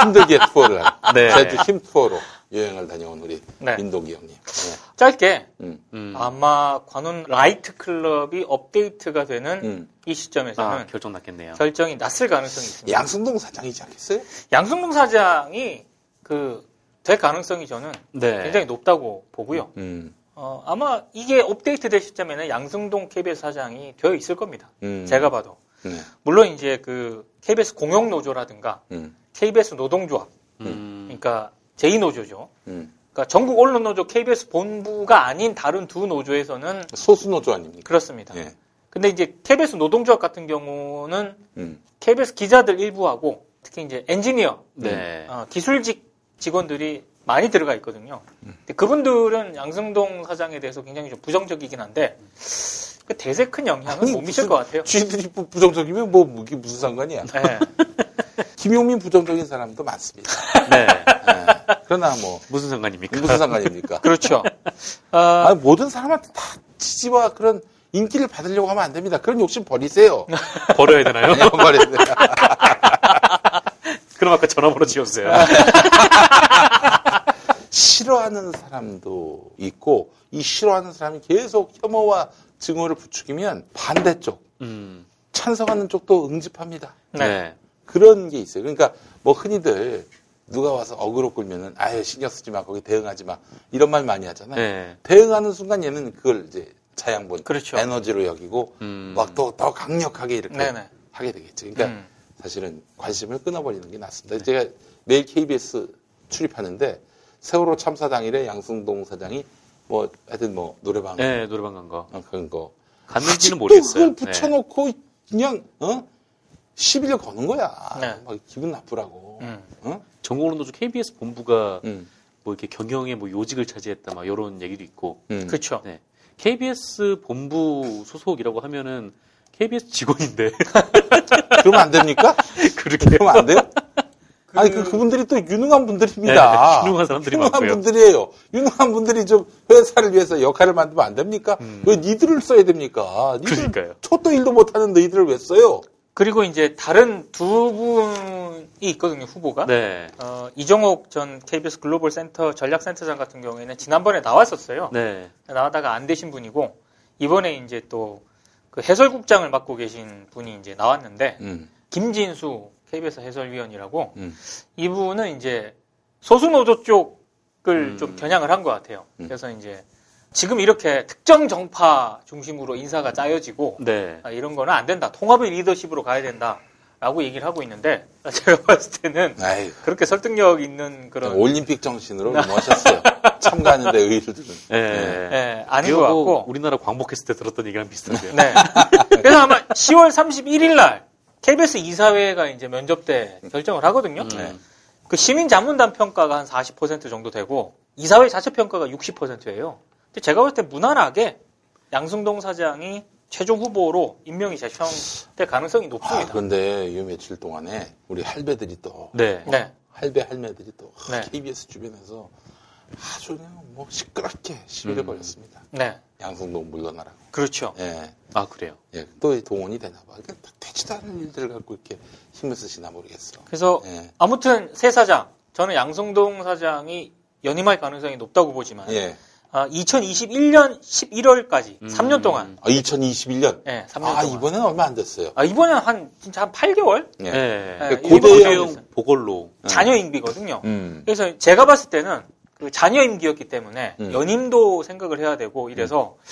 힘들게 투어를 하는 네. 제주 쉼투어로 여행을 다녀온 우리 네. 민동기 형님. 네. 짧게 음. 음. 아마 관훈 라이트 클럽이 업데이트가 되는 음. 이 시점에서는 아, 결정 났겠네요. 결정이 났을 가능성이 있습니다. 양승동 사장이지 않겠어요? 양승동 사장이 그 될 가능성이 저는 네. 굉장히 높다고 보고요. 음. 어, 아마 이게 업데이트 될 시점에는 양승동 케이비에스 사장이 되어 있을 겁니다. 음. 제가 봐도. 네. 물론 이제 그 케이비에스 공영 노조라든가 음. 케이비에스 노동조합, 음. 그러니까 제이 노조죠. 음. 그러니까 전국 언론 노조 케이비에스 본부가 아닌 다른 두 노조에서는 소수 노조 아닙니까? 그렇습니다. 예. 근데 이제 케이비에스 노동조합 같은 경우는 음. 케이비에스 기자들 일부하고 특히 이제 엔지니어, 네. 어, 기술직 직원들이 많이 들어가 있거든요. 음. 근데 그분들은 양승동 사장에 대해서 굉장히 좀 부정적이긴 한데. 그 대세 큰 영향은 아니, 못 미칠 무슨, 것 같아요. 주인들이 부정적이면 뭐 이게 무슨 상관이야. 네. 김용민 부정적인 사람도 많습니다. 네. 네. 그러나 뭐 무슨 상관입니까? 무슨 상관입니까? 그렇죠. 어... 아니, 모든 사람한테 다 지지와 그런 인기를 받으려고 하면 안 됩니다. 그런 욕심 버리세요. 버려야 되나요? 아니요, 버려야 되나요? 그럼 아까 전화번호 지워주세요. 싫어하는 사람도 있고 이 싫어하는 사람이 계속 혐오와 증오를 부추기면 반대쪽, 음. 찬성하는 쪽도 응집합니다. 네. 그런 게 있어요. 그러니까 뭐 흔히들 누가 와서 어그로 끌면은 아유 신경 쓰지 마, 거기 대응하지 마 이런 말 많이 하잖아요. 네. 대응하는 순간 얘는 그걸 이제 자양분, 그렇죠. 에너지로 여기고 음. 막 더 더 강력하게 이렇게 네네. 하게 되겠죠. 그러니까 음. 사실은 관심을 끊어버리는 게 낫습니다. 네. 제가 매일 케이비에스 출입하는데 세월호 참사 당일에 양승동 사장이 뭐, 하여튼 뭐, 노래방. 네, 노래방 간 거. 어, 그런 거. 갔는지는 모르겠어요. 그걸 붙여놓고, 네. 그냥, 어? 시비를 거는 거야. 네. 막 기분 나쁘라고. 음. 어? 전국언론노조 케이비에스 본부가 음. 뭐 이렇게 경영에 뭐 요직을 차지했다, 막 이런 얘기도 있고. 음. 그렇죠. 네. 케이비에스 본부 소속이라고 하면은 케이비에스 직원인데. 그러면 안 됩니까? 그렇게. 그러면 안 돼요? 그... 아니, 그, 그분들이 또 유능한 분들입니다. 네, 유능한 사람들이 유능한 많고요. 분들이에요. 유능한 분들이 좀 회사를 위해서 역할을 만들면 안 됩니까? 음. 왜 니들을 써야 됩니까? 니들 그러니까요. 촛도 일도 못하는 너희들을 왜 써요? 그리고 이제 다른 두 분이 있거든요, 후보가. 네. 어, 이정옥 전 케이비에스 글로벌 센터 전략센터장 같은 경우에는 지난번에 나왔었어요. 네. 나왔다가 안 되신 분이고, 이번에 이제 또 그 해설국장을 맡고 계신 분이 이제 나왔는데, 음. 김진수 케이비에스 해설위원이라고 음. 이분은 이제 소수노조 쪽을 음. 좀 겨냥을 한 것 같아요. 음. 그래서 이제 지금 이렇게 특정 정파 중심으로 인사가 짜여지고 네. 아, 이런 거는 안 된다. 통합의 리더십으로 가야 된다라고 얘기를 하고 있는데 제가 봤을 때는 아이고. 그렇게 설득력 있는 그런 올림픽 정신으로 넘어셨어요. 참가하는데 의의를 들은. 네. 네. 네. 아닌 것 같고 우리나라 광복했을 때 들었던 얘기랑 비슷한데요. 네. 그래서 아마 시월 삼십일일 날 케이비에스 이사회가 이제 면접 때 결정을 하거든요. 네. 그 시민 자문단 평가가 한 사십 퍼센트 정도 되고 이사회 자체 평가가 육십 퍼센트예요. 근데 제가 볼 때 무난하게 양승동 사장이 최종 후보로 임명이 제시될 가능성이 높습니다. 아, 그런데 요 며칠 동안에 우리 할배들이 또 네. 어, 네. 할배 할매들이 또 네. 케이비에스 주변에서 아주 그냥 뭐 시끄럽게 시비를 음. 벌였습니다. 네. 양승동 물러나라고. 그렇죠. 예. 아, 그래요? 예. 또 동원이 되나봐. 그러니까 되지도 않은 일들을 갖고 이렇게 힘을 쓰시나 모르겠어. 그래서, 예. 아무튼, 새 사장, 저는 양승동 사장이 연임할 가능성이 높다고 보지만, 예. 아, 이천이십일 년 십일월까지 음. 삼 년 동안. 아, 이천이십일 년? 네, 삼 년 아, 동안. 이번엔 얼마 안 됐어요. 아, 이번엔 한, 진짜 한 팔 개월? 네. 네. 네. 고대형 보궐로. 자녀 임기거든요. 음. 그래서 제가 봤을 때는 그 자녀 임기였기 때문에 음. 연임도 생각을 해야 되고 이래서 음.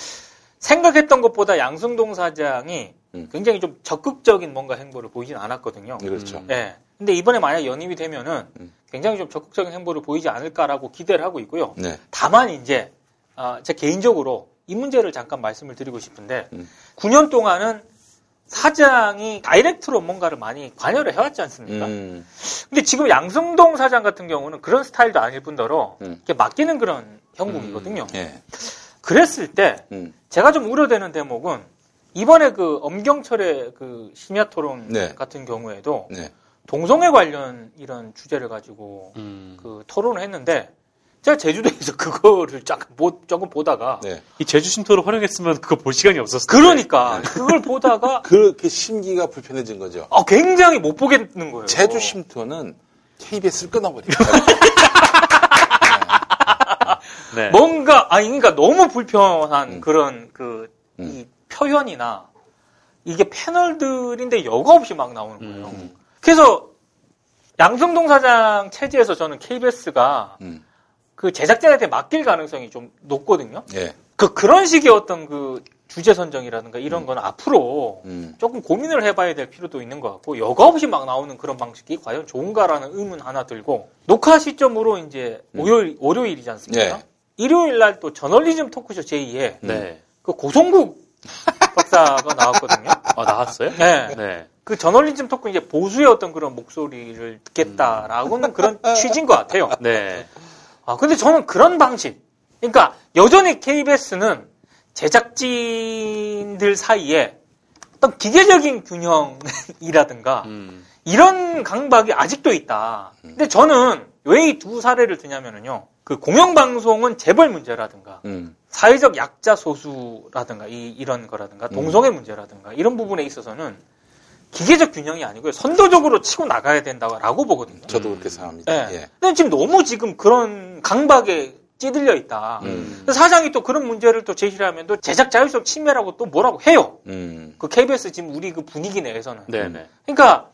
생각했던 것보다 양승동 사장이 음. 굉장히 좀 적극적인 뭔가 행보를 보이진 않았거든요. 네, 그렇죠. 음. 네. 근데 이번에 만약 연임이 되면은 음. 굉장히 좀 적극적인 행보를 보이지 않을까라고 기대를 하고 있고요. 네. 다만, 이제, 아, 제 개인적으로 이 문제를 잠깐 말씀을 드리고 싶은데, 음. 구 년 동안은 사장이 다이렉트로 뭔가를 많이 관여를 해왔지 않습니까? 음. 근데 지금 양승동 사장 같은 경우는 그런 스타일도 아닐 뿐더러, 음. 이렇게 맡기는 그런 형국이거든요. 음. 예. 그랬을 때, 음. 제가 좀 우려되는 대목은, 이번에 그 엄경철의 그 심야 토론 네. 같은 경우에도, 네. 동성애 관련 이런 주제를 가지고 음. 그 토론을 했는데 제가 제주도에서 그거를 잠깐 못 조금 보다가 네. 이 제주 쉼투어를 활용했으면 그거 볼 시간이 없었어요. 그러니까 네. 그걸 보다가 그렇게 심기가 불편해진 거죠. 아, 굉장히 못 보겠는 거예요. 제주 쉼투어는 케이비에스를 끊어버리고 네. 네. 뭔가 아니 그러니까 너무 불편한 음. 그런 그 음. 이 표현이나 이게 패널들인데 여과 없이 막 나오는 거예요. 음. 그래서 양승동 사장 체제에서 저는 케이비에스가 음. 그 제작자한테 맡길 가능성이 좀 높거든요. 예. 그 그런 식의 어떤 그 주제 선정이라든가 이런 음. 건 앞으로 음. 조금 고민을 해봐야 될 필요도 있는 것 같고 여과 없이 막 나오는 그런 방식이 과연 좋은가라는 의문 하나 들고 녹화 시점으로 이제 음. 월요일 월요일이지 않습니까? 예. 일요일 날 또 저널리즘 토크쇼 제이에 네. 그 고성국 박사가 나왔거든요. 아 나왔어요? 네. 네. 그 저널리즘 토크 이제 보수의 어떤 그런 목소리를 듣겠다라고는 음. 그런 취지인 것 같아요. 네. 아 근데 저는 그런 방식, 그러니까 여전히 케이비에스는 제작진들 사이에 어떤 기계적인 균형이라든가 음. 이런 강박이 아직도 있다. 근데 저는 왜 이 두 사례를 드냐면은요. 그 공영방송은 재벌 문제라든가 음. 사회적 약자 소수라든가 이, 이런 거라든가 동성애 음. 문제라든가 이런 부분에 있어서는 기계적 균형이 아니고요. 선도적으로 치고 나가야 된다고 보거든요. 저도 그렇게 생각합니다. 네. 예. 근데 지금 너무 지금 그런 강박에 찌들려 있다. 음. 사장이 또 그런 문제를 또 제시를 하면 또 제작 자율성 침해라고 또 뭐라고 해요. 음. 그 케이비에스 지금 우리 그 분위기 내에서는. 네네. 그러니까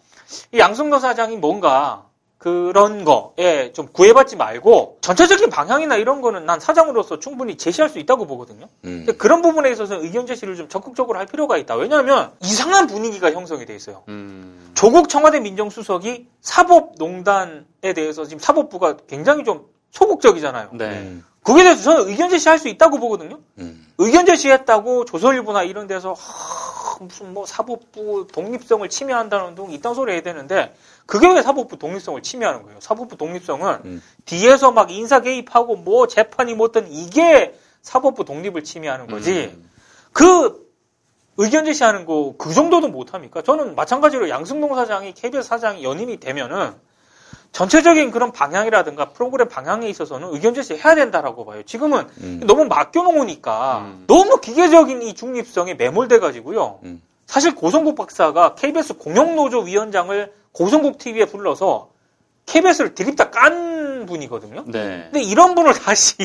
이 양승동 사장이 뭔가 그런 거에 좀 구애받지 말고 전체적인 방향이나 이런 거는 난 사장으로서 충분히 제시할 수 있다고 보거든요. 음. 근데 그런 부분에 있어서 의견 제시를 좀 적극적으로 할 필요가 있다. 왜냐하면 이상한 분위기가 형성이 돼 있어요. 음. 조국 청와대 민정수석이 사법농단에 대해서 지금 사법부가 굉장히 좀 소극적이잖아요. 네. 거기에 대해서 저는 의견 제시할 수 있다고 보거든요. 음. 의견 제시했다고 조선일보나 이런 데서 하, 무슨 뭐 사법부 독립성을 침해한다는 둥 이딴 소리 해야 되는데 그게 왜 사법부 독립성을 침해하는 거예요? 사법부 독립성은 음. 뒤에서 막 인사 개입하고 뭐 재판이 뭐든 이게 사법부 독립을 침해하는 거지. 음. 그 의견 제시하는 거 그 정도도 못합니까? 저는 마찬가지로 양승동 사장이 케이비에스 사장이 연임이 되면은 전체적인 그런 방향이라든가 프로그램 방향에 있어서는 의견 제시해야 된다라고 봐요. 지금은 음. 너무 맡겨놓으니까 음. 너무 기계적인 이 중립성에 매몰돼가지고요. 음. 사실 고성국 박사가 케이비에스 공영노조 위원장을 고성국 티비에 불러서 케이비에스를 드립다 깐 분이거든요. 네. 근데 이런 분을 다시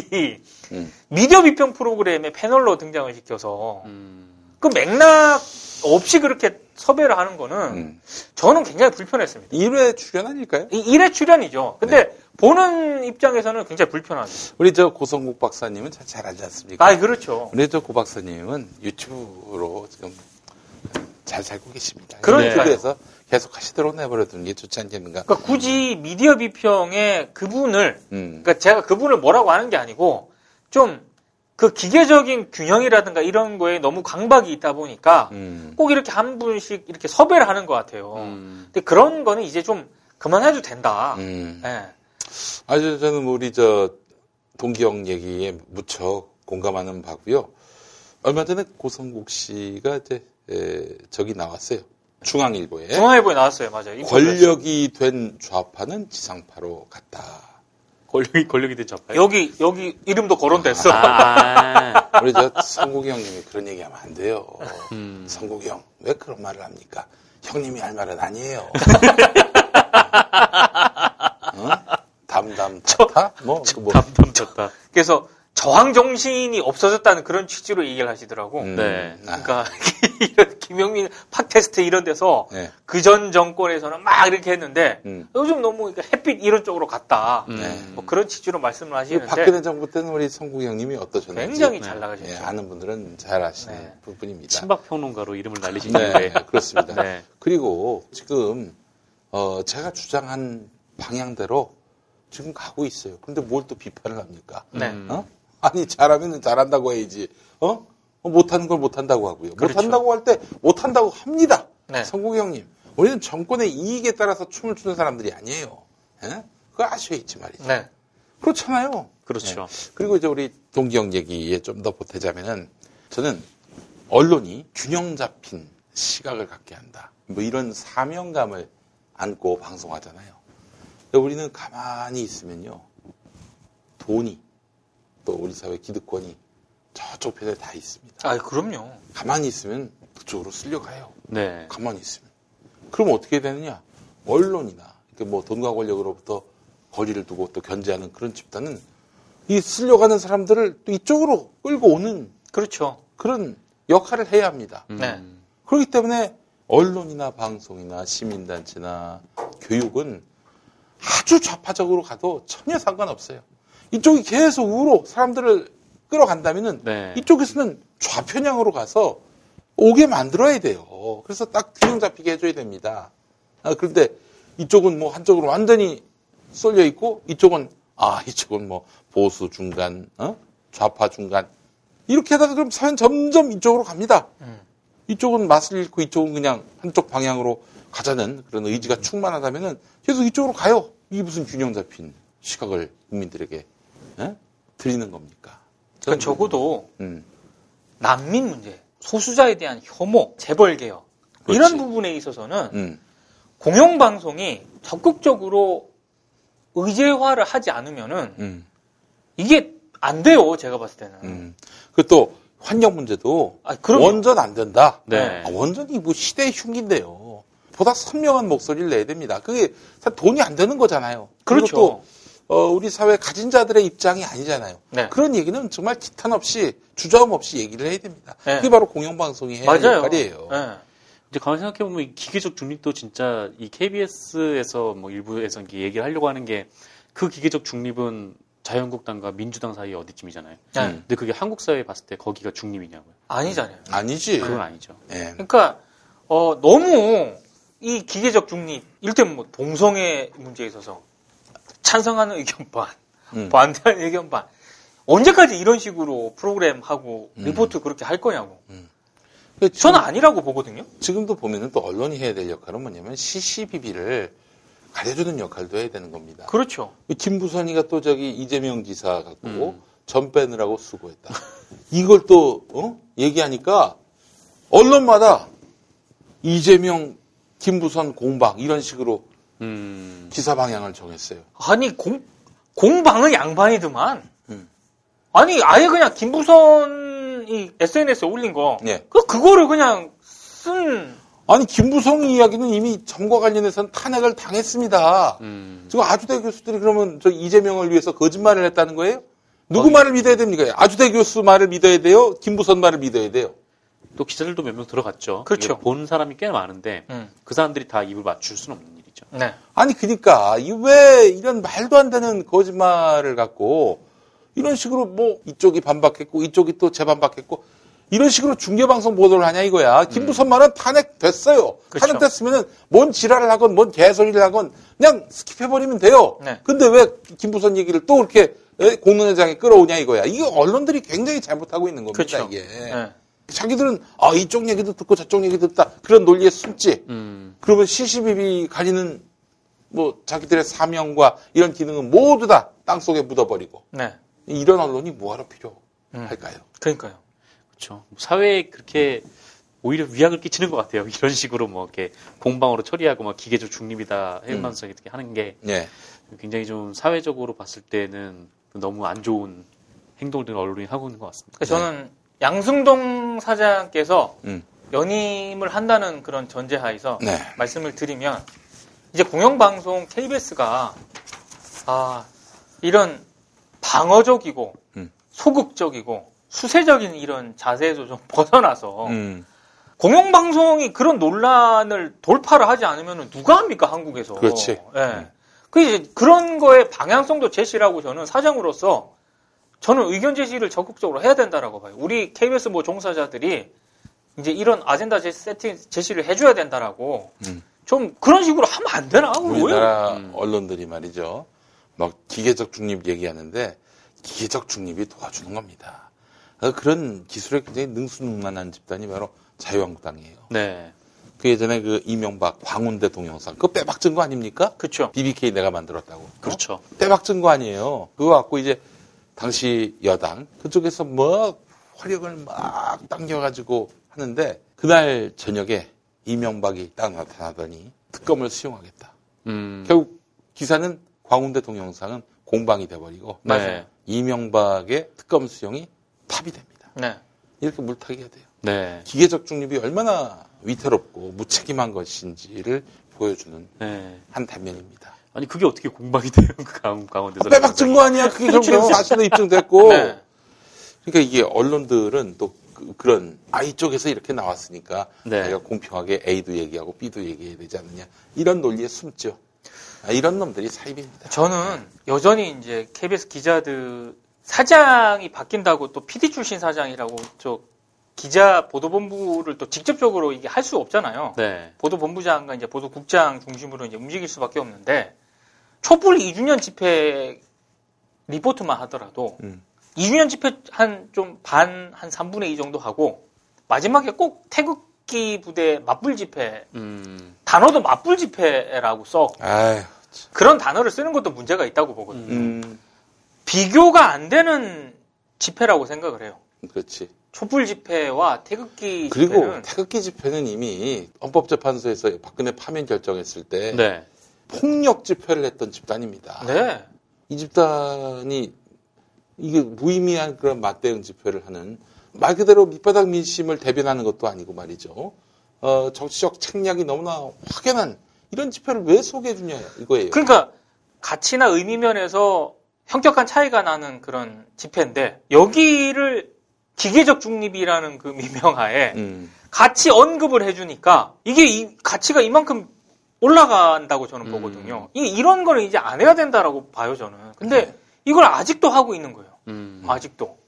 음. 미디어 비평 프로그램의 패널로 등장을 시켜서 음. 그 맥락 없이 그렇게 섭외를 하는 거는 음. 저는 굉장히 불편했습니다. 일 회 출연 아닐까요? 일 회 출연이죠. 근데 네. 보는 입장에서는 굉장히 불편하죠. 우리 저 고성국 박사님은 잘, 잘 알지 않습니까? 아, 그렇죠. 우리 저 고 박사님은 유튜브로 지금 잘 살고 계십니다. 그러니까요. 그래서 계속 하시도록 내버려두는 게 좋지 않겠는가. 그러니까 굳이 미디어 비평에 그분을 음. 그러니까 제가 그분을 뭐라고 하는 게 아니고 좀 그 기계적인 균형이라든가 이런 거에 너무 강박이 있다 보니까 음. 꼭 이렇게 한 분씩 이렇게 섭외를 하는 것 같아요. 음. 근데 그런 거는 이제 좀 그만해도 된다. 음. 네. 아주 저는 우리 저 동기 형 얘기에 무척 공감하는 바고요. 얼마 전에 고성국 씨가 이제 에, 저기 나왔어요. 중앙일보에. 중앙일보에 나왔어요. 맞아요. 권력이 된 좌파는 지상파로 갔다. 권력이, 권력이 된 좌파. 여기, 여기, 이름도 거론됐어. 아, 아. 우리 저, 성국이 형님이 그런 얘기 하면 안 돼요. 음. 성국이 형, 왜 그런 말을 합니까? 형님이 할 말은 아니에요. 응? 담담, 좋다? 뭐, 저, 뭐. 담담, 좋다. 그래서, 저항 정신이 없어졌다는 그런 취지로 얘기를 하시더라고. 음. 네. 그러니까 이런 김용민 팟캐스트 이런 데서 네. 그전 정권에서는 막 이렇게 했는데 음. 요즘 너무 햇빛 이런 쪽으로 갔다. 음. 뭐 그런 취지로 말씀을 하시는데 박근혜 정부 때는 우리 성국 형님이 어떠셨는지 굉장히 잘 나가셨죠. 네. 아는 분들은 잘 아시는 네. 부분입니다. 친박 평론가로 이름을 날리신 분인데 네. 그렇습니다. 네. 그리고 지금 어 제가 주장한 방향대로 지금 가고 있어요. 그런데 뭘 또 비판을 합니까? 네. 어? 아니 잘하면 잘한다고 해야지. 어? 못하는 걸 못한다고 하고요. 그렇죠. 못한다고 할 때 못한다고 합니다. 네. 성국 형님. 우리는 정권의 이익에 따라서 춤을 추는 사람들이 아니에요. 예? 그거 아셔야지 말이죠. 네. 그렇잖아요. 그렇죠. 네. 그리고 이제 우리 동기 형 얘기에 좀 더 보태자면은 저는 언론이 균형 잡힌 시각을 갖게 한다. 뭐 이런 사명감을 안고 방송하잖아요. 근데 우리는 가만히 있으면요. 돈이 또 우리 사회 기득권이 저쪽 편에 다 있습니다. 아, 그럼요. 가만히 있으면 그쪽으로 쓸려가요. 네. 가만히 있으면. 그럼 어떻게 되느냐? 언론이나 뭐 돈과 권력으로부터 거리를 두고 또 견제하는 그런 집단은 이 쓸려가는 사람들을 또 이쪽으로 끌고 오는 그렇죠. 그런 역할을 해야 합니다. 음. 네. 그렇기 때문에 언론이나 방송이나 시민단체나 교육은 아주 좌파적으로 가도 전혀 상관없어요. 이쪽이 계속 우로 사람들을 끌어간다면은 네. 이쪽에서는 좌편향으로 가서 오게 만들어야 돼요. 그래서 딱 균형 잡히게 해줘야 됩니다. 아, 그런데 이쪽은 뭐 한쪽으로 완전히 쏠려 있고 이쪽은 아 이쪽은 뭐 보수 중간, 어? 좌파 중간 이렇게 하다가 그럼 사연 점점 이쪽으로 갑니다. 음. 이쪽은 맛을 잃고 이쪽은 그냥 한쪽 방향으로 가자는 그런 의지가 충만하다면은 계속 이쪽으로 가요. 이게 무슨 균형 잡힌 시각을 국민들에게 에? 드리는 겁니까? 그건 적어도 음. 난민 문제, 소수자에 대한 혐오, 재벌 개혁 이런 부분에 있어서는 음. 공영방송이 적극적으로 의제화를 하지 않으면은 음. 이게 안 돼요. 제가 봤을 때는. 음. 그리고 또 환경 문제도 아, 원전 안 된다. 네. 아, 원전이 뭐 시대의 흉기인데요. 보다 선명한 목소리를 내야 됩니다. 그게 돈이 안 되는 거잖아요. 그렇죠. 또 어, 우리 사회 가진 자들의 입장이 아니잖아요. 네. 그런 얘기는 정말 기탄 없이 주저함 없이 얘기를 해야 됩니다. 네. 그게 바로 공영방송이 해야 할 역할이에요. 네. 이제 가만히 생각해보면 이 기계적 중립도 진짜 이 케이비에스에서 뭐 일부에서 얘기를 하려고 하는 게 그 기계적 중립은 자유한국당과 민주당 사이 어디쯤이잖아요. 네. 근데 그게 한국 사회에 봤을 때 거기가 중립이냐고요? 아니잖아요. 아니지. 그건 아니죠. 네. 그러니까 어, 너무 이 기계적 중립 일단 뭐 동성애 문제에 있어서. 찬성하는 의견 반, 음. 반대하는 의견 반. 언제까지 이런 식으로 프로그램하고 음. 리포트 그렇게 할 거냐고. 음. 저는 지금, 아니라고 보거든요. 지금도 보면은 또 언론이 해야 될 역할은 뭐냐면 씨씨비비를 가려주는 역할도 해야 되는 겁니다. 그렇죠. 김부선이가 또 저기 이재명 기사 갖고 음. 점 빼느라고 수고했다. 이걸 또 어? 얘기하니까 언론마다 이재명, 김부선 공방 이런 식으로 음. 기사 방향을 정했어요. 아니 공 공방은 양반이더만. 음. 아니 아예 그냥 김부선이 에스엔에스에 올린 거. 예. 그 그거를 그냥 쓴. 아니 김부선 이야기는 이미 점과 관련해서는 탄핵을 당했습니다. 음. 지금 아주대 교수들이 그러면 저 이재명을 위해서 거짓말을 했다는 거예요? 누구 어, 말을 믿어야 됩니까? 아주대 교수 말을 믿어야 돼요? 김부선 말을 믿어야 돼요? 또 기자들도 몇 명 들어갔죠. 그렇죠. 본 사람이 꽤 많은데 음. 그 사람들이 다 입을 맞출 수는 없는. 네. 아니 그러니까 이 왜 이런 말도 안 되는 거짓말을 갖고 이런 식으로 뭐 이쪽이 반박했고 이쪽이 또 재반박했고 이런 식으로 중계방송 보도를 하냐 이거야. 김부선 음. 말은 탄핵됐어요. 그렇죠. 탄핵됐으면은 뭔 지랄을 하건 뭔 개소리를 하건 그냥 스킵해버리면 돼요. 네. 근데 왜 김부선 얘기를 또 이렇게 공론회장에 끌어오냐 이거야. 이거 언론들이 굉장히 잘못하고 있는 겁니다. 그렇죠. 이게. 네. 자기들은 아 이쪽 얘기도 듣고 저쪽 얘기도 듣다 그런 논리에 숨지. 음. 그러면 씨씨비비 가리는 뭐 자기들의 사명과 이런 기능은 모두 다 땅속에 묻어버리고. 네. 이런 언론이 뭐하러 필요할까요? 음. 그러니까요. 그렇죠. 사회에 그렇게 오히려 위약을 끼치는 것 같아요. 이런 식으로 뭐 이렇게 공방으로 처리하고 막 기계적 중립이다 해방성 이렇게 음. 하는 게 네. 굉장히 좀 사회적으로 봤을 때는 너무 안 좋은 행동들을 언론이 하고 있는 것 같습니다. 그러니까 저는. 네. 양승동 사장께서 음. 연임을 한다는 그런 전제하에서 네. 말씀을 드리면 이제 공영방송 케이비에스가 아, 이런 방어적이고 음. 소극적이고 수세적인 이런 자세에서 좀 벗어나서 음. 공영방송이 그런 논란을 돌파를 하지 않으면 누가 합니까, 한국에서. 그렇지. 예. 음. 그 그런 거에 방향성도 제시라고 저는 사장으로서 저는 의견 제시를 적극적으로 해야 된다라고 봐요. 우리 케이비에스 뭐 종사자들이 이제 이런 아젠다 제시, 세팅 제시를 해줘야 된다라고 음. 좀 그런 식으로 하면 안 되나? 우리나라 음. 언론들이 말이죠. 막 기계적 중립 얘기하는데 기계적 중립이 도와주는 겁니다. 그런 기술에 굉장히 능수능란한 집단이 바로 자유한국당이에요. 네. 그 예전에 그 이명박 광운대 동영상 그거 빼박진 거 아닙니까? 그렇죠. 비비케이 내가 만들었다고. 그렇죠. 어? 빼박진 거 아니에요. 그거 갖고 이제 당시 여당 그쪽에서 뭐 화력을 막 당겨가지고 하는데 그날 저녁에 이명박이 딱 나타나더니 특검을 수용하겠다. 음. 결국 기사는 광운대 동영상은 공방이 돼버리고 네. 나중에 이명박의 특검 수용이 탑이 됩니다. 네. 이렇게 물타기가 돼요. 네. 기계적 중립이 얼마나 위태롭고 무책임한 것인지를 보여주는 네. 한 단면입니다. 아니 그게 어떻게 공방이 돼요? 강, 강원대에서. 아, 빼박증 거 아니야. 그게 결국 사실로 입증됐고. 네. 그러니까 이게 언론들은 또 그, 그런 아이 쪽에서 이렇게 나왔으니까 네. 내가 공평하게 A도 얘기하고 B도 얘기해야 되지 않느냐. 이런 논리에 숨죠. 아, 이런 놈들이 사입입니다. 저는 여전히 이제 케이비에스 기자들 사장이 바뀐다고 또 피디 출신 사장이라고 저 기자 보도본부를 또 직접적으로 이게 할 수 없잖아요. 네. 보도본부장과 이제 보도국장 중심으로 이제 움직일 수밖에 없는데 촛불 이 주년 집회 리포트만 하더라도 음. 이 주년 집회 한 좀 반, 한 삼분의 이 정도 하고 마지막에 꼭 태극기 부대 맞불 집회 음. 단어도 맞불 집회라고 써. 아유, 그런 단어를 쓰는 것도 문제가 있다고 보거든요. 음. 비교가 안 되는 집회라고 생각을 해요. 그렇지. 촛불 집회와 태극기 집회는 그리고 태극기 집회는 이미 헌법재판소에서 박근혜 파면 결정했을 때 네. 폭력 집회를 했던 집단입니다. 네. 이 집단이 이게 무의미한 그런 맞대응 집회를 하는 말 그대로 밑바닥 민심을 대변하는 것도 아니고 말이죠. 어, 정치적 책략이 너무나 확연한 이런 집회를 왜 소개해주냐 이거예요. 그러니까 가치나 의미 면에서 현격한 차이가 나는 그런 집회인데 여기를 기계적 중립이라는 그 미명하에 음. 같이 언급을 해주니까 이게 이 가치가 이만큼 올라간다고 저는 음. 보거든요. 이, 이런 거를 이제 안 해야 된다라고 봐요, 저는. 근데 네. 이걸 아직도 하고 있는 거예요. 음. 아직도.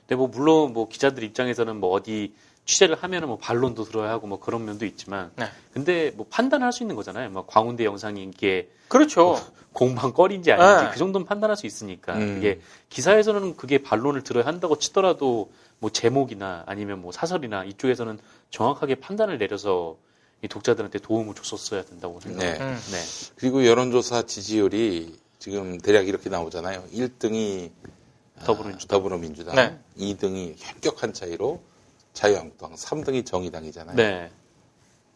근데 뭐 물론 뭐 기자들 입장에서는 뭐 어디 취재를 하면은 뭐 반론도 들어야 하고 뭐 그런 면도 있지만. 네. 근데 뭐 판단할 수 있는 거잖아요. 뭐 광운대 영상이 이게. 그렇죠. 뭐 공방거리인지 아닌지 네. 그 정도는 판단할 수 있으니까. 음. 그게 기사에서는 그게 반론을 들어야 한다고 치더라도 뭐 제목이나 아니면 뭐 사설이나 이쪽에서는 정확하게 판단을 내려서 이 독자들한테 도움을 줬었어야 된다고 생각해요. 네. 음. 네. 그리고 여론조사 지지율이 지금 대략 이렇게 나오잖아요. 일 등이 더불어민주당, 아, 더불어민주당. 네. 이 등이 현격한 차이로 자유한국당, 삼 등이 정의당이잖아요. 네.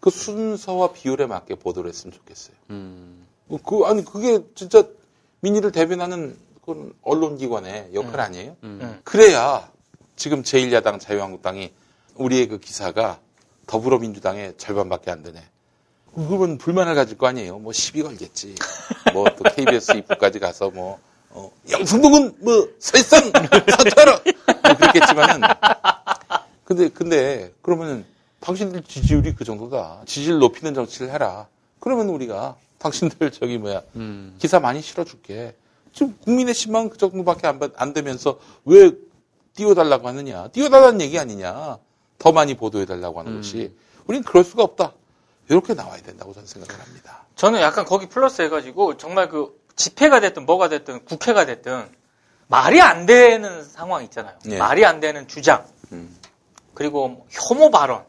그 순서와 비율에 맞게 보도를 했으면 좋겠어요. 음. 그, 아니, 그게 진짜 민의를 대변하는 그런 언론기관의 역할 음. 아니에요? 음. 그래야 지금 제일 야당 자유한국당이 우리의 그 기사가 더불어민주당의 절반밖에 안 되네. 그건 불만을 가질 거 아니에요. 뭐 시비 걸겠지. 뭐 또 케이비에스 입구까지 가서 뭐, 어, 양승동은 뭐 사실상 사퇴하라! 뭐 그렇겠지만은. 근데, 근데, 그러면 당신들 지지율이 그 정도다. 지지율 높이는 정치를 해라. 그러면 우리가 당신들 저기 뭐야. 음. 기사 많이 실어줄게. 지금 국민의 신망은 그 정도밖에 안, 안 되면서 왜 띄워달라고 하느냐. 띄워달라는 얘기 아니냐. 더 많이 보도해달라고 하는 음. 것이. 우린 그럴 수가 없다. 이렇게 나와야 된다고 저는 생각을 합니다. 저는 약간 거기 플러스 해가지고 정말 그 집회가 됐든 뭐가 됐든 국회가 됐든 말이 안 되는 상황 있잖아요. 예. 말이 안 되는 주장. 음. 그리고 혐오 발언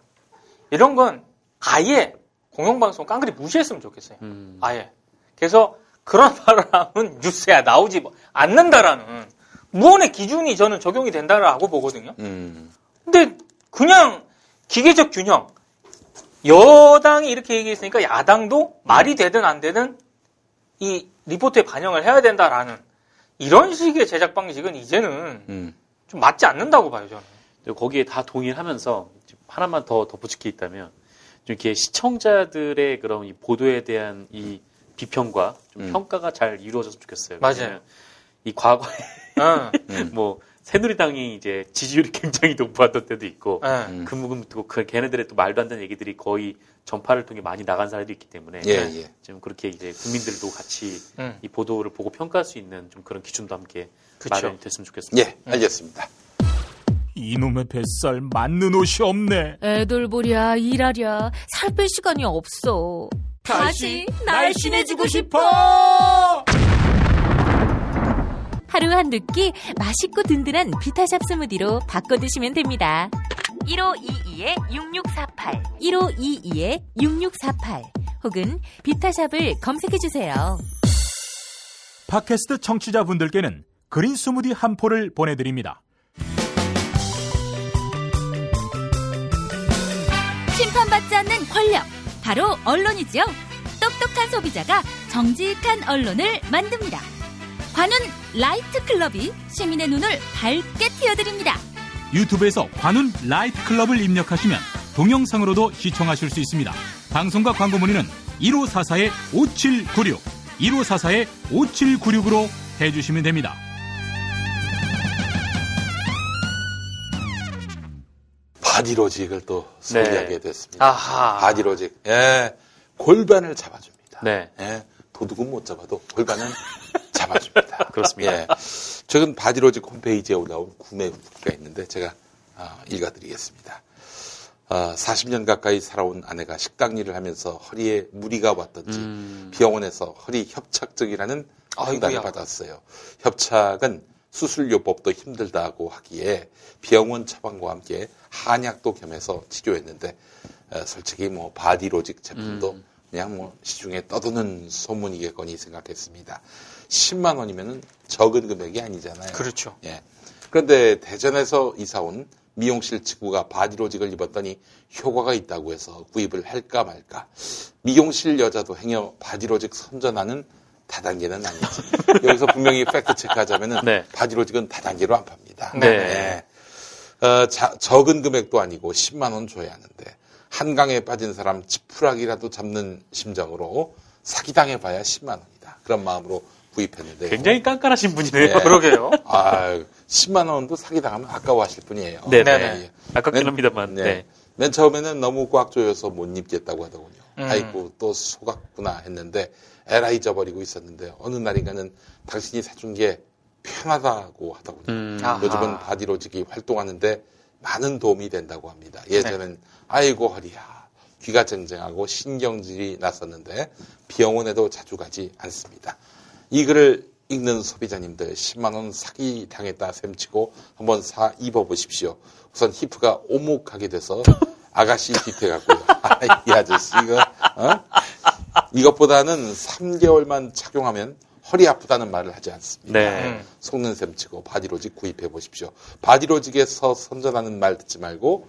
이런 건 아예 공영방송 깡그리 무시했으면 좋겠어요. 음. 아예. 그래서 그런 발언은 뉴스에 나오지 않는다라는 무언의 기준이 저는 적용이 된다라고 보거든요. 음. 근데 그냥 기계적 균형. 여당이 이렇게 얘기했으니까 야당도 말이 되든 안 되든 이 리포트에 반영을 해야 된다라는 이런 식의 제작 방식은 이제는 음. 좀 맞지 않는다고 봐요, 저는. 거기에 다 동의하면서 하나만 더 덧붙일 게 있다면 좀 이렇게 시청자들의 그런 이 보도에 대한 이 비평과 좀 음. 평가가 잘 이루어졌으면 좋겠어요. 맞아요. 이 과거에 어. 음. 뭐 새누리당이 이제 지지율이 굉장히 높았던 때도 있고, 네. 그무금고 그 걔네들의 또 말도 안 되는 얘기들이 거의 전파를 통해 많이 나간 사례도 있기 때문에 예, 예. 좀 그렇게 이제 국민들도 같이 음. 이 보도를 보고 평가할 수 있는 좀 그런 기준도 함께 그쵸. 마련이 됐으면 좋겠습니다. 예, 알겠습니다. 이놈의 뱃살 맞는 옷이 없네. 애들 보랴 일하랴 살 뺄 시간이 없어. 다시, 다시 날씬해지고 싶어. 하루 한두 끼 맛있고 든든한 비타샵 스무디로 바꿔드시면 됩니다. 일오이이 육육사팔 일오이이 육육사팔 혹은 비타샵을 검색해주세요. 팟캐스트 청취자분들께는 그린 스무디 한 포를 보내드립니다. 심판받지 않는 권력, 바로 언론이지요. 똑똑한 소비자가 정직한 언론을 만듭니다. 관훈 라이트 클럽이 시민의 눈을 밝게 띄어드립니다. 유튜브에서 관훈 라이트 클럽을 입력하시면 동영상으로도 시청하실 수 있습니다. 방송과 광고 문의는 일오사사 오칠구육 일오사사 오칠구육으로 해주시면 됩니다. 바디로직을 또 소개하게 네. 됐습니다. 아하. 바디로직. 예. 골반을 잡아줍니다. 네. 예. 도둑은 못 잡아도 골반은 잡아줍니다. 그렇습니다. 예. 최근 바디로직 홈페이지에 올라온 구매 후기가 있는데 제가 어, 읽어드리겠습니다. 어, 사십 년 가까이 살아온 아내가 식당 일을 하면서 허리에 무리가 왔던지 음. 병원에서 허리 협착증이라는 판단을 받았어요. 협착은 수술요법도 힘들다고 하기에 병원 처방과 함께 한약도 겸해서 치료했는데 어, 솔직히 뭐 바디로직 제품도 음. 그냥 뭐 시중에 떠도는 소문이겠거니 생각했습니다. 십만 원이면 적은 금액이 아니잖아요. 그렇죠. 예. 그런데 대전에서 이사온 미용실 직구가 바디로직을 입었더니 효과가 있다고 해서 구입을 할까 말까. 미용실 여자도 행여 바디로직 선전하는 다단계는 아니지. 여기서 분명히 팩트체크하자면 네. 바디로직은 다단계로 안 팝니다. 네. 예. 어, 자, 적은 금액도 아니고 십만 원 줘야 하는데 한강에 빠진 사람 지푸라기라도 잡는 심정으로 사기당해 봐야 십만 원이다. 그런 마음으로 구입했는데 굉장히 깐깐하신 분이네요. 네. 그러게요. 아, 십만 원도 사기당하면 아까워하실 분이에요. 네네. 네. 아깝긴 합니다만. 네. 네. 맨 처음에는 너무 꽉 조여서 못 입겠다고 하더군요. 음. 아이고 또 속았구나 했는데 에라 잊어버리고 있었는데 어느 날인가는 당신이 사준 게 편하다고 하더군요. 음. 요즘은 바디로직이 활동하는데 많은 도움이 된다고 합니다. 예전엔 네. 아이고 허리야 귀가 쟁쟁하고 신경질이 났었는데 병원에도 자주 가지 않습니다. 이 글을 읽는 소비자님들 십만 원 사기 당했다 셈치고 한번 사 입어보십시오. 우선 히프가 오목하게 돼서 아가씨 뒷태 같고요. 아, 이 아저씨 이거 어? 이것보다는 삼 개월만 착용하면 허리 아프다는 말을 하지 않습니다. 네. 속는 셈치고 바디로직 구입해 보십시오. 바디로직에서 선전하는 말 듣지 말고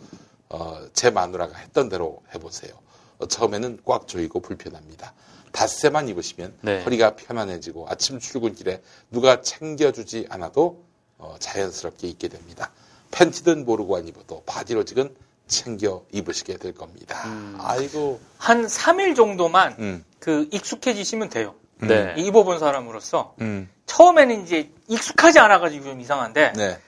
어, 제 마누라가 했던 대로 해보세요. 어, 처음에는 꽉 조이고 불편합니다. 닷새만 입으시면 네. 허리가 편안해지고 아침 출근길에 누가 챙겨주지 않아도 어, 자연스럽게 입게 됩니다. 팬티든 모르고 안 입어도 바디로직은 챙겨 입으시게 될 겁니다. 음. 아이고 한 삼 일 정도만 음. 그 익숙해지시면 돼요. 네. 입어본 사람으로서 음. 처음에는 이제 익숙하지 않아가지고 좀 이상한데 네.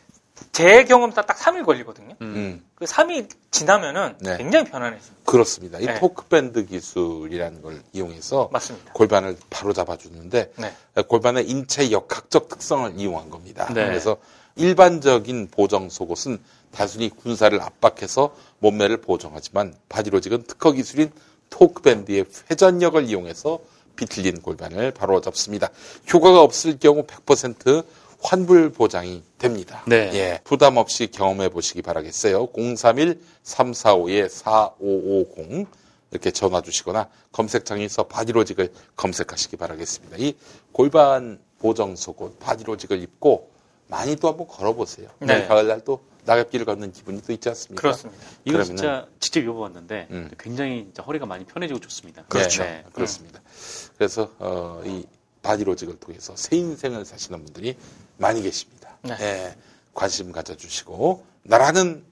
제 경험 딱 삼 일 걸리거든요. 음. 그 삼 일 지나면은 네. 굉장히 편안해집니다. 그렇습니다. 이 네. 토크밴드 기술이라는 걸 이용해서 맞습니다. 골반을 바로 잡아주는데 네. 골반의 인체 역학적 특성을 이용한 겁니다. 네. 그래서 일반적인 보정 속옷은 단순히 군사를 압박해서 몸매를 보정하지만 바디로직은 특허 기술인 토크밴드의 회전력을 이용해서 비틀린 골반을 바로 잡습니다. 효과가 없을 경우 백 퍼센트 환불 보장이 됩니다. 네. 예, 부담 없이 경험해 보시기 바라겠어요. 공삼일 삼사오 사오오공 이렇게 전화 주시거나 검색창에서 바디로직을 검색하시기 바라겠습니다. 이 골반 보정 속옷 바디로직을 입고 많이 또 한번 걸어보세요. 네. 가을날 또 낙엽길을 걷는 기분이 또 있지 않습니까? 그렇습니다. 이거 진짜 직접 입어봤는데 음. 굉장히 진짜 허리가 많이 편해지고 좋습니다. 그렇죠. 네. 그렇습니다. 음. 그래서 어, 이 바디로직을 통해서 새 인생을 사시는 분들이 많이 계십니다. 네. 네. 관심 가져주시고 나라는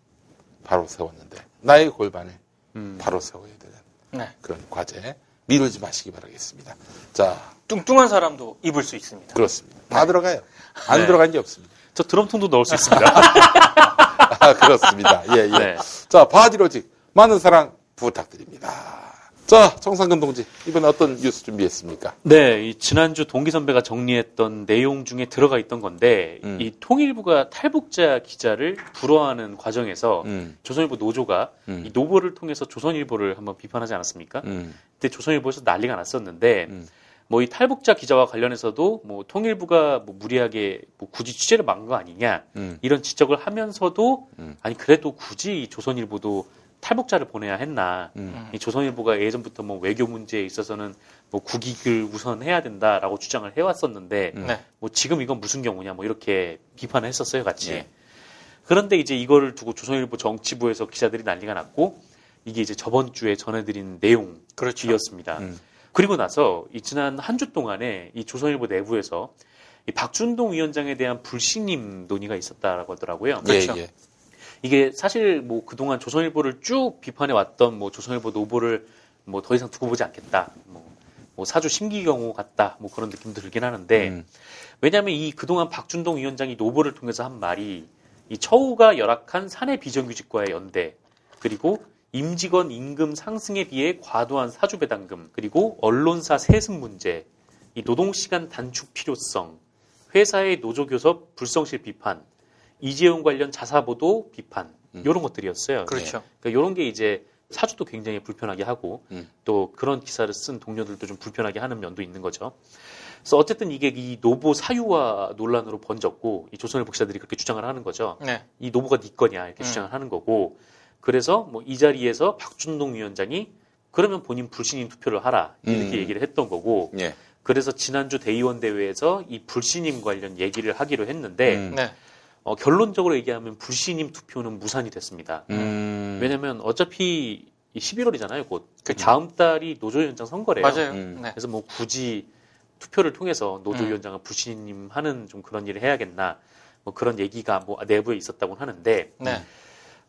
바로 세웠는데 나의 골반을 음. 바로 세워야 되는 네. 그런 과제 미루지 마시기 바라겠습니다. 자, 뚱뚱한 사람도 입을 수 있습니다. 그렇습니다. 다 네. 들어가요. 안 네. 들어간 게 없습니다. 저 드럼통도 넣을 수 있습니다. 아, 그렇습니다. 예, 예. 네. 자, 바디로직 많은 사랑 부탁드립니다. 자, 정상근 동지, 이번에 어떤 뉴스 준비했습니까? 네, 이 지난주 동기 선배가 정리했던 내용 중에 들어가 있던 건데, 음. 이 통일부가 탈북자 기자를 불허하는 과정에서 음. 조선일보 노조가 음. 이 노보를 통해서 조선일보를 한번 비판하지 않았습니까? 음. 그때 조선일보에서 난리가 났었는데, 음. 뭐 이 탈북자 기자와 관련해서도 뭐 통일부가 뭐 무리하게 뭐 굳이 취재를 막은 거 아니냐, 음. 이런 지적을 하면서도, 음. 아니, 그래도 굳이 조선일보도 탈북자를 보내야 했나. 음. 이 조선일보가 예전부터 뭐 외교 문제에 있어서는 뭐 국익을 우선해야 된다라고 주장을 해왔었는데, 음. 네. 뭐 지금 이건 무슨 경우냐, 뭐 이렇게 비판을 했었어요, 같이. 네. 그런데 이제 이거를 두고 조선일보 정치부에서 기자들이 난리가 났고, 이게 이제 저번 주에 전해드린 내용이었습니다. 그렇죠. 음. 그리고 나서 이 지난 한 주 동안에 이 조선일보 내부에서 이 박준동 위원장에 대한 불신임 논의가 있었다라고 하더라고요. 그렇죠. 예, 예. 이게 사실 뭐 그동안 조선일보를 쭉 비판해왔던 뭐 조선일보 노보를 뭐 더 이상 두고 보지 않겠다. 뭐, 뭐 사주 신기경호 같다. 뭐 그런 느낌도 들긴 하는데. 음. 왜냐하면 이 그동안 박준동 위원장이 노보를 통해서 한 말이 이 처우가 열악한 사내 비정규직과의 연대, 그리고 임직원 임금 상승에 비해 과도한 사주 배당금, 그리고 언론사 세습 문제, 이 노동시간 단축 필요성, 회사의 노조교섭 불성실 비판, 이재용 관련 자사보도 비판, 음. 이런 것들이었어요. 그렇죠. 네. 그러니까 이런 게 이제 사주도 굉장히 불편하게 하고, 음. 또 그런 기사를 쓴 동료들도 좀 불편하게 하는 면도 있는 거죠. 그래서 어쨌든 이게 이 노보 사유화 논란으로 번졌고, 이 조선일보 기자들이 그렇게 주장을 하는 거죠. 네. 이 노보가 네 거냐 이렇게 음. 주장을 하는 거고, 그래서 뭐 이 자리에서 박준동 위원장이 그러면 본인 불신임 투표를 하라 이렇게 음. 얘기를 했던 거고, 네. 그래서 지난주 대의원 대회에서 이 불신임 관련 얘기를 하기로 했는데. 음. 네. 어, 결론적으로 얘기하면 불신임 투표는 무산이 됐습니다. 음. 왜냐하면 어차피 십일월이잖아요. 곧 그 다음 달이 노조위원장 선거래요. 맞아요. 음. 네. 그래서 뭐 굳이 투표를 통해서 노조위원장을 음. 불신임하는 좀 그런 일을 해야겠나, 뭐 그런 얘기가 뭐 내부에 있었다고 하는데, 네.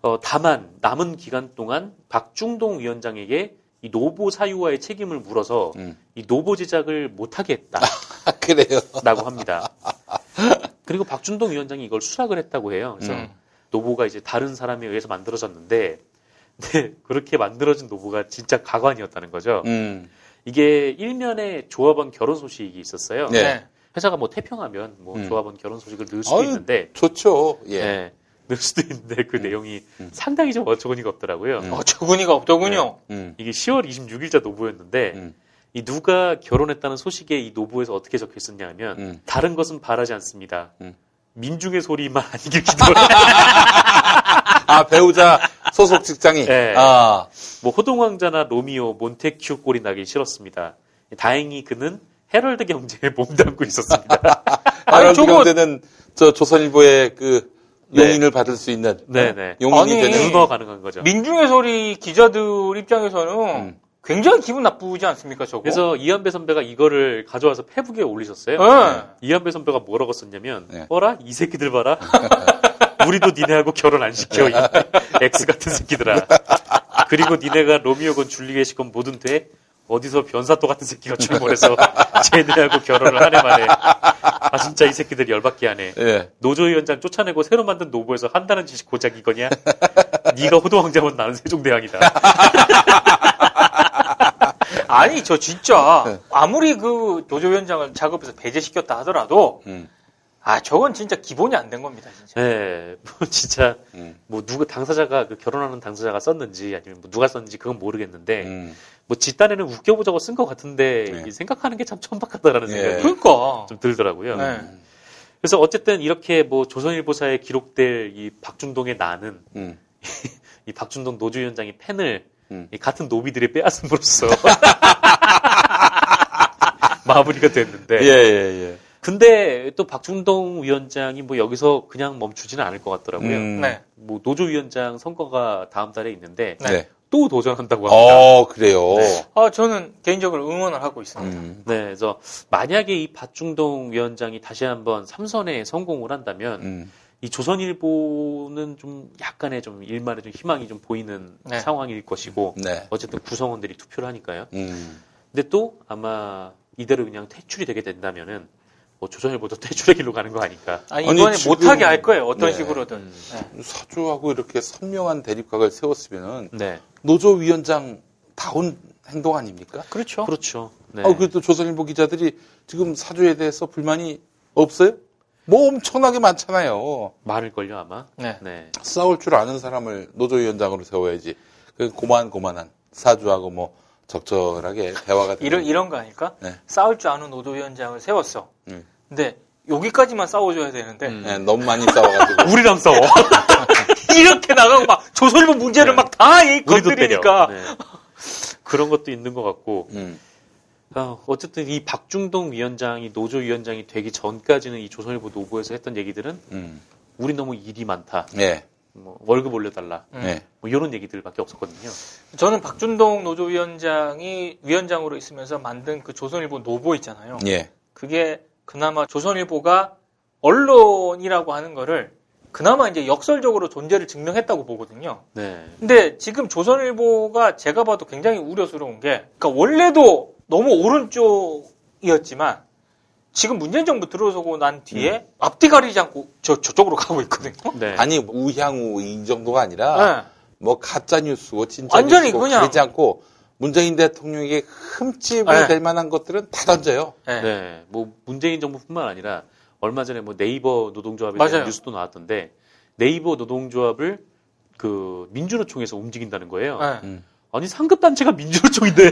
어, 다만 남은 기간 동안 박중동 위원장에게 이 노보 사유화의 책임을 물어서 음. 이 노보 제작을 못하게 했다. 그래요? 라고 합니다. 그리고 박준동 위원장이 이걸 수락을 했다고 해요. 그래서 음. 노보가 이제 다른 사람에 의해서 만들어졌는데, 근데 그렇게 만들어진 노보가 진짜 가관이었다는 거죠. 음. 이게 일면에 조합원 결혼 소식이 있었어요. 네. 회사가 뭐 태평하면 뭐 음. 조합원 결혼 소식을 넣을 수도 아유, 있는데. 좋죠. 예. 네, 넣을 수도 있는데 그 음. 내용이 음. 상당히 좀 어처구니가 없더라고요. 음. 어처구니가 없더군요. 네. 음. 이게 시월 이십육일자 노보였는데, 음. 이 누가 결혼했다는 소식에 이 노보에서 어떻게 적혀 있었냐면, 음. 다른 것은 바라지 않습니다. 음. 민중의 소리만 아니길 기도해요. 아, 배우자 소속 직장이. 네. 아. 뭐 호동왕자나 로미오, 몬테큐 꼴이 나기 싫었습니다. 다행히 그는 헤럴드 경제에 몸담고 있었습니다. 헤럴드 조금... 경제는 저 조선일보의 그 용인을 네. 받을 수 있는 네네. 용인이 아니, 되는 누가 가능한 거죠. 민중의 소리 기자들 입장에서는. 음. 굉장히 기분 나쁘지 않습니까, 저거? 그래서 이한배 선배가 이거를 가져와서 페북에 올리셨어요. 네. 이한배 선배가 뭐라고 썼냐면, 네. 어라? 이 새끼들 봐라. 우리도 니네하고 결혼 안 시켜. X 같은 새끼들아. 그리고 니네가 로미오건 줄리엣이건 뭐든 돼. 어디서 변사또 같은 새끼가 출몰해서 쟤네하고 결혼을 하네 만에. 아, 진짜 이 새끼들 열받게 하네. 예. 노조위원장 쫓아내고 새로 만든 노보에서 한다는 짓이 고작 이거냐? 네가 호동왕자면 나는 세종대왕이다. 아니, 저 진짜 아무리 그 노조위원장을 작업에서 배제시켰다 하더라도 음. 아, 저건 진짜 기본이 안 된 겁니다, 진짜. 네, 뭐 진짜 음. 뭐 누가 당사자가 그 결혼하는 당사자가 썼는지 아니면 뭐 누가 썼는지 그건 모르겠는데 음. 뭐 집단에는 웃겨보자고 쓴 것 같은데 네. 생각하는 게 참 천박하다라는 네. 생각이 그러니까. 좀 들더라고요. 네. 그래서 어쨌든 이렇게 뭐 조선일보사에 기록될 이 박준동의 나는 음. 이 박준동 노조위원장이 펜을 음. 이 같은 노비들이 빼앗음으로써 마무리가 됐는데. 예, 예, 예. 근데 또 박준동 위원장이 뭐 여기서 그냥 멈추지는 않을 것 같더라고요. 음. 네. 뭐 노조위원장 선거가 다음 달에 있는데 네. 또 도전한다고 합니다. 어, 그래요. 네. 아, 저는 개인적으로 응원을 하고 있습니다. 음. 네, 그래서 만약에 이 박준동 위원장이 다시 한번 삼선에 성공을 한다면. 음. 이 조선일보는 좀 약간의 좀 일말의 좀 희망이 좀 보이는 네. 상황일 것이고 네. 어쨌든 구성원들이 투표를 하니까요. 음. 근데 또 아마 이대로 그냥 퇴출이 되게 된다면은 뭐 조선일보도 퇴출의 길로 가는 거 아닐까. 아니, 이번에 아니, 못하게 할 거예요. 어떤 네. 식으로든. 네. 사주하고 이렇게 선명한 대립각을 세웠으면은 네. 노조위원장 다운 행동 아닙니까? 그렇죠. 그렇죠. 네. 아, 그래도 조선일보 기자들이 지금 사주에 대해서 불만이 없어요? 뭐 엄청나게 많잖아요. 많을걸요 아마. 네. 네. 싸울 줄 아는 사람을 노조위원장으로 세워야지. 그 고만고만한 사주하고 뭐 적절하게 대화가 되는. 이런 이런 거 아닐까? 네. 싸울 줄 아는 노조위원장을 세웠어. 음. 근데 여기까지만 싸워줘야 되는데. 음. 네, 너무 많이 싸워가지고. 우리랑 싸워. 이렇게 나가고 막 조선일보 문제를 네. 막 다 건드리니까. 네. 그런 것도 있는 것 같고. 음. 어, 어쨌든 이 박준동 위원장이 노조위원장이 되기 전까지는 이 조선일보 노부에서 했던 얘기들은 음. 우리 너무 일이 많다. 네. 뭐 월급 올려달라. 네. 뭐 이런 얘기들밖에 없었거든요. 저는 박준동 노조위원장이 위원장으로 있으면서 만든 그 조선일보 노보 있잖아요. 예. 그게 그나마 조선일보가 언론이라고 하는 거를 그나마 이제 역설적으로 존재를 증명했다고 보거든요. 네. 근데 지금 조선일보가 제가 봐도 굉장히 우려스러운 게, 그러니까 원래도 너무 오른쪽이었지만 지금 문재인 정부 들어서고 난 뒤에 음. 앞뒤 가리지 않고 저, 저쪽으로 가고 있거든요. 네. 아니, 우향우 이 정도가 아니라 네. 뭐 가짜뉴스고 진짜 뉴스고 가리지 않고 문재인 대통령에게 흠집이 네. 될 만한 것들은 다 던져요. 네. 네. 뭐 문재인 정부뿐만 아니라 얼마 전에 뭐 네이버 노동조합에 대한 맞아요. 뉴스도 나왔던데 네이버 노동조합을 그 민주노총에서 움직인다는 거예요. 네. 음. 아니, 상급단체가 민주노총인데.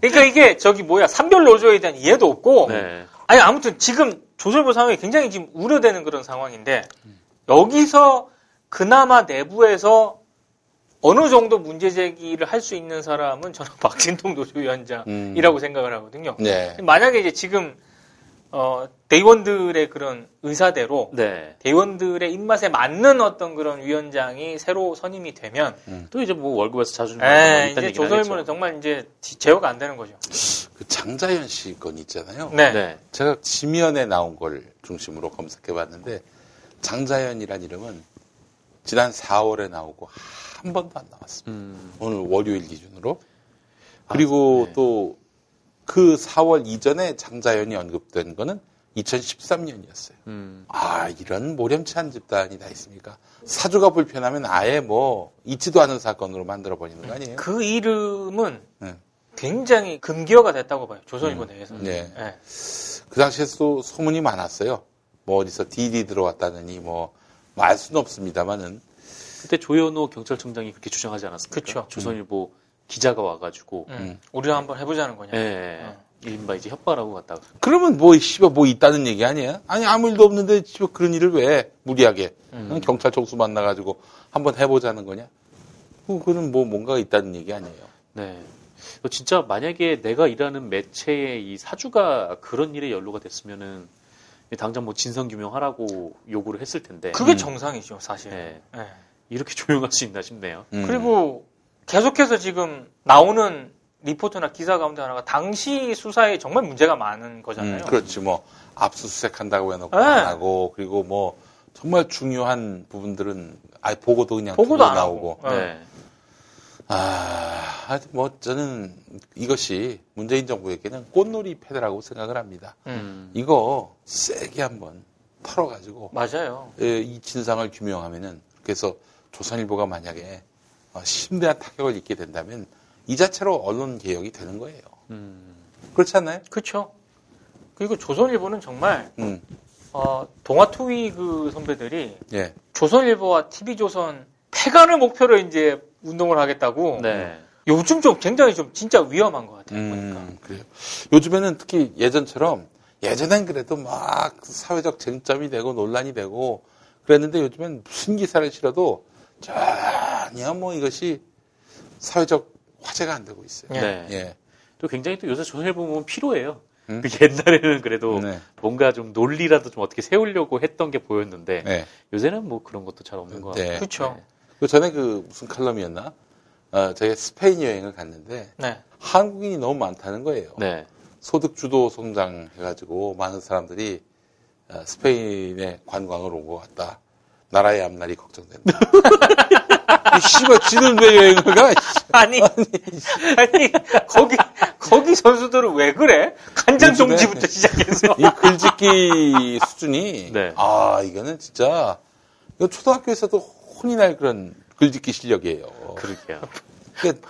그러니까 이게 저기 뭐야, 산별 노조에 대한 이해도 없고. 네. 아니, 아무튼 지금 조선일보 상황이 굉장히 지금 우려되는 그런 상황인데, 여기서 그나마 내부에서 어느 정도 문제 제기를 할 수 있는 사람은 저는 박진동 노조위원장이라고 음. 생각을 하거든요. 네. 만약에 이제 지금 어, 대의원들의 그런 의사대로 네. 대의원들의 입맛에 맞는 어떤 그런 위원장이 새로 선임이 되면 음. 또 이제 뭐 월급에서 자주 네, 이제 조선일보는 정말 이제 제어가 안 되는 거죠. 그 장자연 씨 건 있잖아요. 네. 네. 제가 지면에 나온 걸 중심으로 검색해봤는데 장자연이란 이름은 지난 사월에 나오고 한 번도 안 나왔습니다. 음. 오늘 월요일 기준으로. 그리고 아, 네. 또 그 사월 이전에 장자연이 언급된 거는 이천십삼 년이었어요. 음. 아, 이런 모렴치한 집단이 다 있습니까? 사주가 불편하면 아예 뭐 있지도 않은 사건으로 만들어버리는 거 아니에요? 그 이름은 네. 굉장히 금기어가 됐다고 봐요. 조선일보 음. 내에서는. 네. 네. 그 당시에도 소문이 많았어요. 뭐 어디서 디디 들어왔다느니 뭐 알 수는 없습니다만은. 그때 조현호 경찰청장이 그렇게 주장하지 않았습니까? 그렇죠. 조선일보 음. 기자가 와가지고 음. 우리랑 한번 해보자는 거냐. 네. 어. 이른바 이제 협박하고 갔다가. 그러면 뭐 씨발 뭐 있다는 얘기 아니야? 아니 아무 일도 없는데 씨발 그런 일을 왜 무리하게 음. 경찰 총수 만나가지고 한번 해보자는 거냐? 그거는 뭐 뭔가 있다는 얘기 아니에요? 네. 진짜 만약에 내가 일하는 매체의 이 사주가 그런 일에 연루가 됐으면은 당장 뭐 진상 규명하라고 요구를 했을 텐데. 그게 음. 정상이죠 사실. 네. 네. 이렇게 조용할 수 있나 싶네요. 음. 그리고. 계속해서 지금 나오는 리포트나 기사 가운데 하나가 당시 수사에 정말 문제가 많은 거잖아요. 음, 그렇지. 뭐 압수수색한다고 해놓고 네. 안 하고 그리고 뭐 정말 중요한 부분들은 아예 보고도 그냥 보고도 안 나오고. 하고. 네. 아, 뭐 저는 이것이 문재인 정부에게는 꽃놀이 패드라고 생각을 합니다. 음. 이거 세게 한번 털어가지고. 맞아요. 이 진상을 규명하면은 그래서 조선일보가 만약에 어, 심대한 타격을 입게 된다면 이 자체로 언론 개혁이 되는 거예요. 음. 그렇지 않나요? 그렇죠. 그리고 조선일보는 정말 음. 어, 동아투위 그 선배들이 예. 조선일보와 티비조선 폐간을 목표로 이제 운동을 하겠다고. 네. 요즘 좀 굉장히 좀 진짜 위험한 것 같아요. 음, 보니까. 그래요. 요즘에는 특히 예전처럼 예전엔 그래도 막 사회적 쟁점이 되고 논란이 되고 그랬는데 요즘엔 무슨 기사를 실어도. 전혀 뭐 이것이 사회적 화제가 안 되고 있어요. 네. 예. 또 굉장히 또 요새 조선일보 보면 피로해요. 음? 그 옛날에는 그래도 네. 뭔가 좀 논리라도 좀 어떻게 세우려고 했던 게 보였는데 네. 요새는 뭐 그런 것도 잘 없는 것 네. 같아요. 그렇죠. 네. 그 전에 그 무슨 칼럼이었나? 어, 제가 스페인 여행을 갔는데 네. 한국인이 너무 많다는 거예요. 네. 소득 주도 성장 해가지고 많은 사람들이 스페인에 관광을 오고 갔다. 나라의 앞날이 걱정된다. 이 씨발, 지는 왜 여행을 가? 아니, 아니, 아니, 거기, 거기 선수들은 왜 그래? 한장 종지부터 시작해서 이 글짓기 수준이 네. 아 이거는 진짜 이거 초등학교에서도 혼이 날 그런 글짓기 실력이에요. 그러게요. 그러니까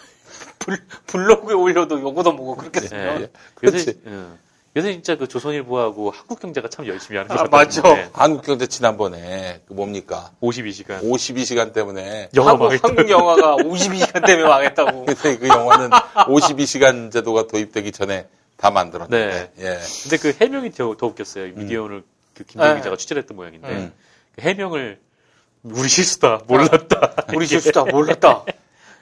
불, 블로그에 올려도 요거도 뭐고 그렇게 써요. 네. 그렇지. 응. 요새 진짜 그 조선일보하고 한국경제가 참 열심히 하는 것 같아요. 아, 맞죠. 네. 한국경제 지난번에 그 뭡니까? 오십이 시간. 오십이 시간 때문에 영화 한국, 한국 영화가 오십이 시간 때문에 망했다고. 그때 그 영화는 오십이 시간 제도가 도입되기 전에 다 만들었는데. 네. 예. 근데 그 해명이 더, 더 웃겼어요. 미디어 오늘 음. 그 김대희 기자가 취재했던 모양인데 음. 그 해명을 우리 실수다 몰랐다. 우리 실수다 몰랐다.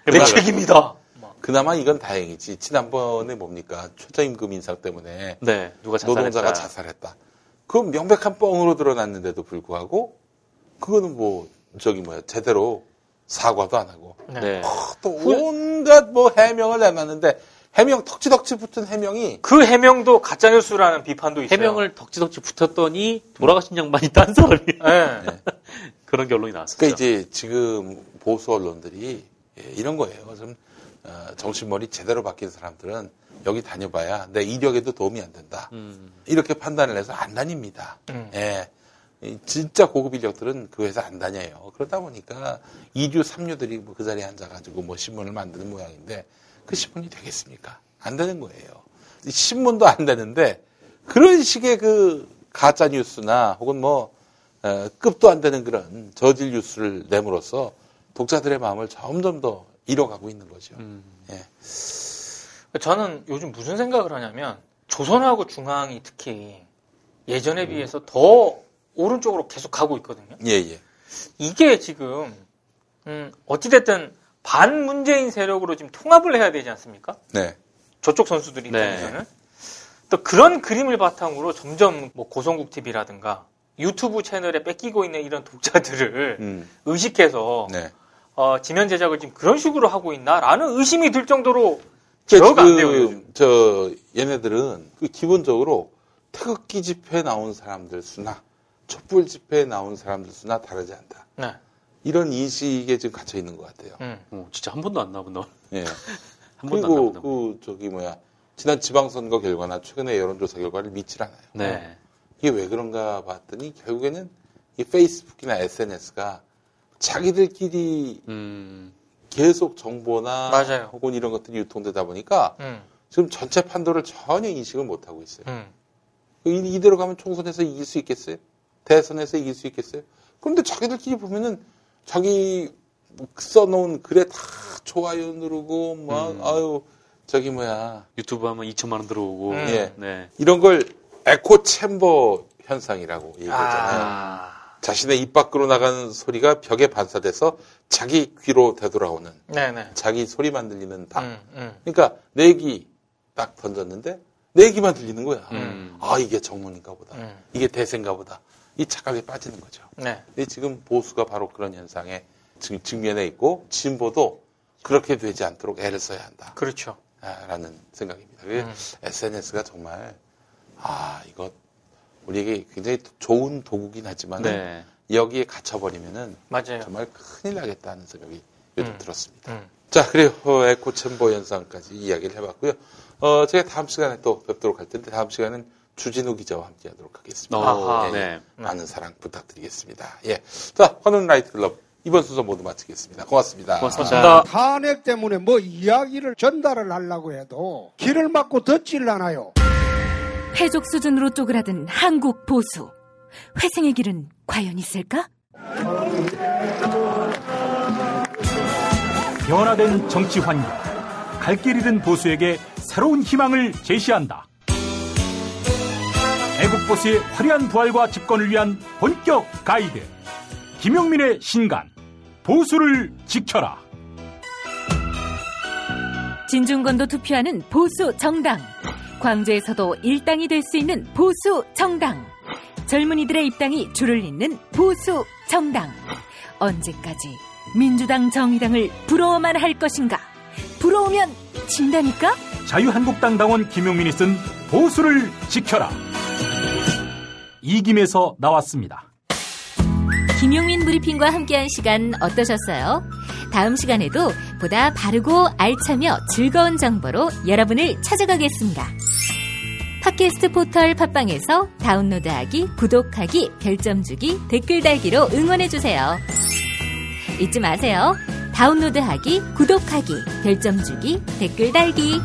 내 책임이다. 그나마 이건 다행이지. 지난번에 뭡니까? 최저임금 인상 때문에 네, 누가 자살했다. 노동자가 자살했다. 그건 명백한 뻥으로 드러났는데도 불구하고 그거는 뭐 저기 뭐야 제대로 사과도 안 하고 네. 어, 또 온갖 뭐 해명을 내놨는데 해명 덕지덕지 붙은 해명이 그 해명도 가짜뉴스라는 비판도 있어요. 해명을 덕지덕지 붙였더니 돌아가신 양반이 딴 사람이 네. 네. 그런 결론이 나왔었죠. 그러니까 이제 지금 보수 언론들이 예, 이런 거예요. 좀 어, 정신머리 제대로 바뀐 사람들은 여기 다녀봐야 내 이력에도 도움이 안 된다. 음. 이렇게 판단을 해서 안 다닙니다. 음. 예, 진짜 고급 인력들은 그 회사 안 다녀요. 그러다 보니까 이류, 삼류들이 뭐 그 자리에 앉아가지고 뭐 신문을 만드는 모양인데 그 신문이 되겠습니까? 안 되는 거예요. 신문도 안 되는데 그런 식의 그 가짜 뉴스나 혹은 뭐 어, 급도 안 되는 그런 저질 뉴스를 내므로써 독자들의 마음을 점점 더 잃어가고 있는 거죠. 음. 예. 저는 요즘 무슨 생각을 하냐면 조선하고 중앙이 특히 예전에 음. 비해서 더 오른쪽으로 계속 가고 있거든요. 예, 예. 이게 지금 음, 어찌됐든 반문재인 세력으로 지금 통합을 해야 되지 않습니까? 네. 저쪽 선수들이 입장에서는 네. 또 그런 그림을 바탕으로 점점 뭐 고성국 티비라든가 유튜브 채널에 뺏기고 있는 이런 독자들을 음. 의식해서 네. 어, 지면 제작을 지금 그런 식으로 하고 있나라는 의심이 들 정도로 제어가 안 돼요. 요즘. 저 얘네들은 그 기본적으로 태극기 집회에 나온 사람들 수나 촛불 집회에 나온 사람들 수나 다르지 않다. 네. 이런 인식에 지금 갇혀 있는 것 같아요. 음. 어, 진짜 한 번도 안 나온다. 예. 한 번도 그리고 안 나온다. 그 저기 뭐야 지난 지방선거 결과나 최근에 여론조사 결과를 믿질 않아요. 네. 어. 이게 왜 그런가 봤더니 결국에는 이 페이스북이나 에스엔에스가 자기들끼리 음. 계속 정보나 맞아요. 혹은 이런 것들이 유통되다 보니까 음. 지금 전체 판도를 전혀 인식을 못하고 있어요. 음. 이대로 가면 총선에서 이길 수 있겠어요? 대선에서 이길 수 있겠어요? 그런데 자기들끼리 보면은 자기 써놓은 글에 다 좋아요 누르고 막 음. 아유 저기 뭐야 유튜브 하면 이천만 원 들어오고 음. 예. 네. 이런 걸 에코 챔버 현상이라고 얘기하잖아요. 아. 자신의 입 밖으로 나간 소리가 벽에 반사돼서 자기 귀로 되돌아오는 네네. 자기 소리만 들리는 닭. 음, 음. 그러니까 내 얘기 딱 던졌는데 내 얘기만 들리는 거야. 음. 아 이게 정론인가 보다. 음. 이게 대세인가 보다. 이 착각에 빠지는 거죠. 네. 근데 지금 보수가 바로 그런 현상에 직면해 있고 진보도 그렇게 되지 않도록 애를 써야 한다. 그렇죠. 라는 생각입니다. 음. 에스엔에스가 정말 아 이거 우리에게 굉장히 좋은 도구긴 하지만 네. 여기에 갇혀버리면은 맞아요. 정말 큰일 나겠다는 생각이 요즘 음. 들었습니다. 음. 자, 그래요. 어, 에코 챔버 현상까지 이야기를 해봤고요. 어, 제가 다음 시간에 또 뵙도록 할 텐데 다음 시간은 주진우 기자와 함께하도록 하겠습니다. 아하, 예, 네. 많은 사랑 부탁드리겠습니다. 예, 자, 관훈 라이트 클럽 이번 순서 모두 마치겠습니다. 고맙습니다. 고맙습니다. 탄핵 때문에 뭐 이야기를 전달을 하려고 해도 길을 막고 덧질 않아요. 해족 수준으로 쪼그라든 한국 보수. 회생의 길은 과연 있을까? 변화된 정치 환경. 갈 길 잃은 보수에게 새로운 희망을 제시한다. 애국 보수의 화려한 부활과 집권을 위한 본격 가이드. 김용민의 신간. 보수를 지켜라. 진중권도 투표하는 보수 정당. 광주에서도 일당이 될 수 있는 보수 정당. 젊은이들의 입당이 줄을 잇는 보수 정당. 언제까지 민주당 정의당을 부러워만 할 것인가? 부러우면 진다니까? 자유한국당 당원 김용민이 쓴 보수를 지켜라. 이김에서 나왔습니다. 김용민 브리핑과 함께한 시간 어떠셨어요? 다음 시간에도 보다 바르고 알차며 즐거운 정보로 여러분을 찾아가겠습니다. 팟캐스트 포털 팟빵에서 다운로드하기, 구독하기, 별점 주기, 댓글 달기로 응원해주세요. 잊지 마세요. 다운로드하기, 구독하기, 별점 주기, 댓글 달기.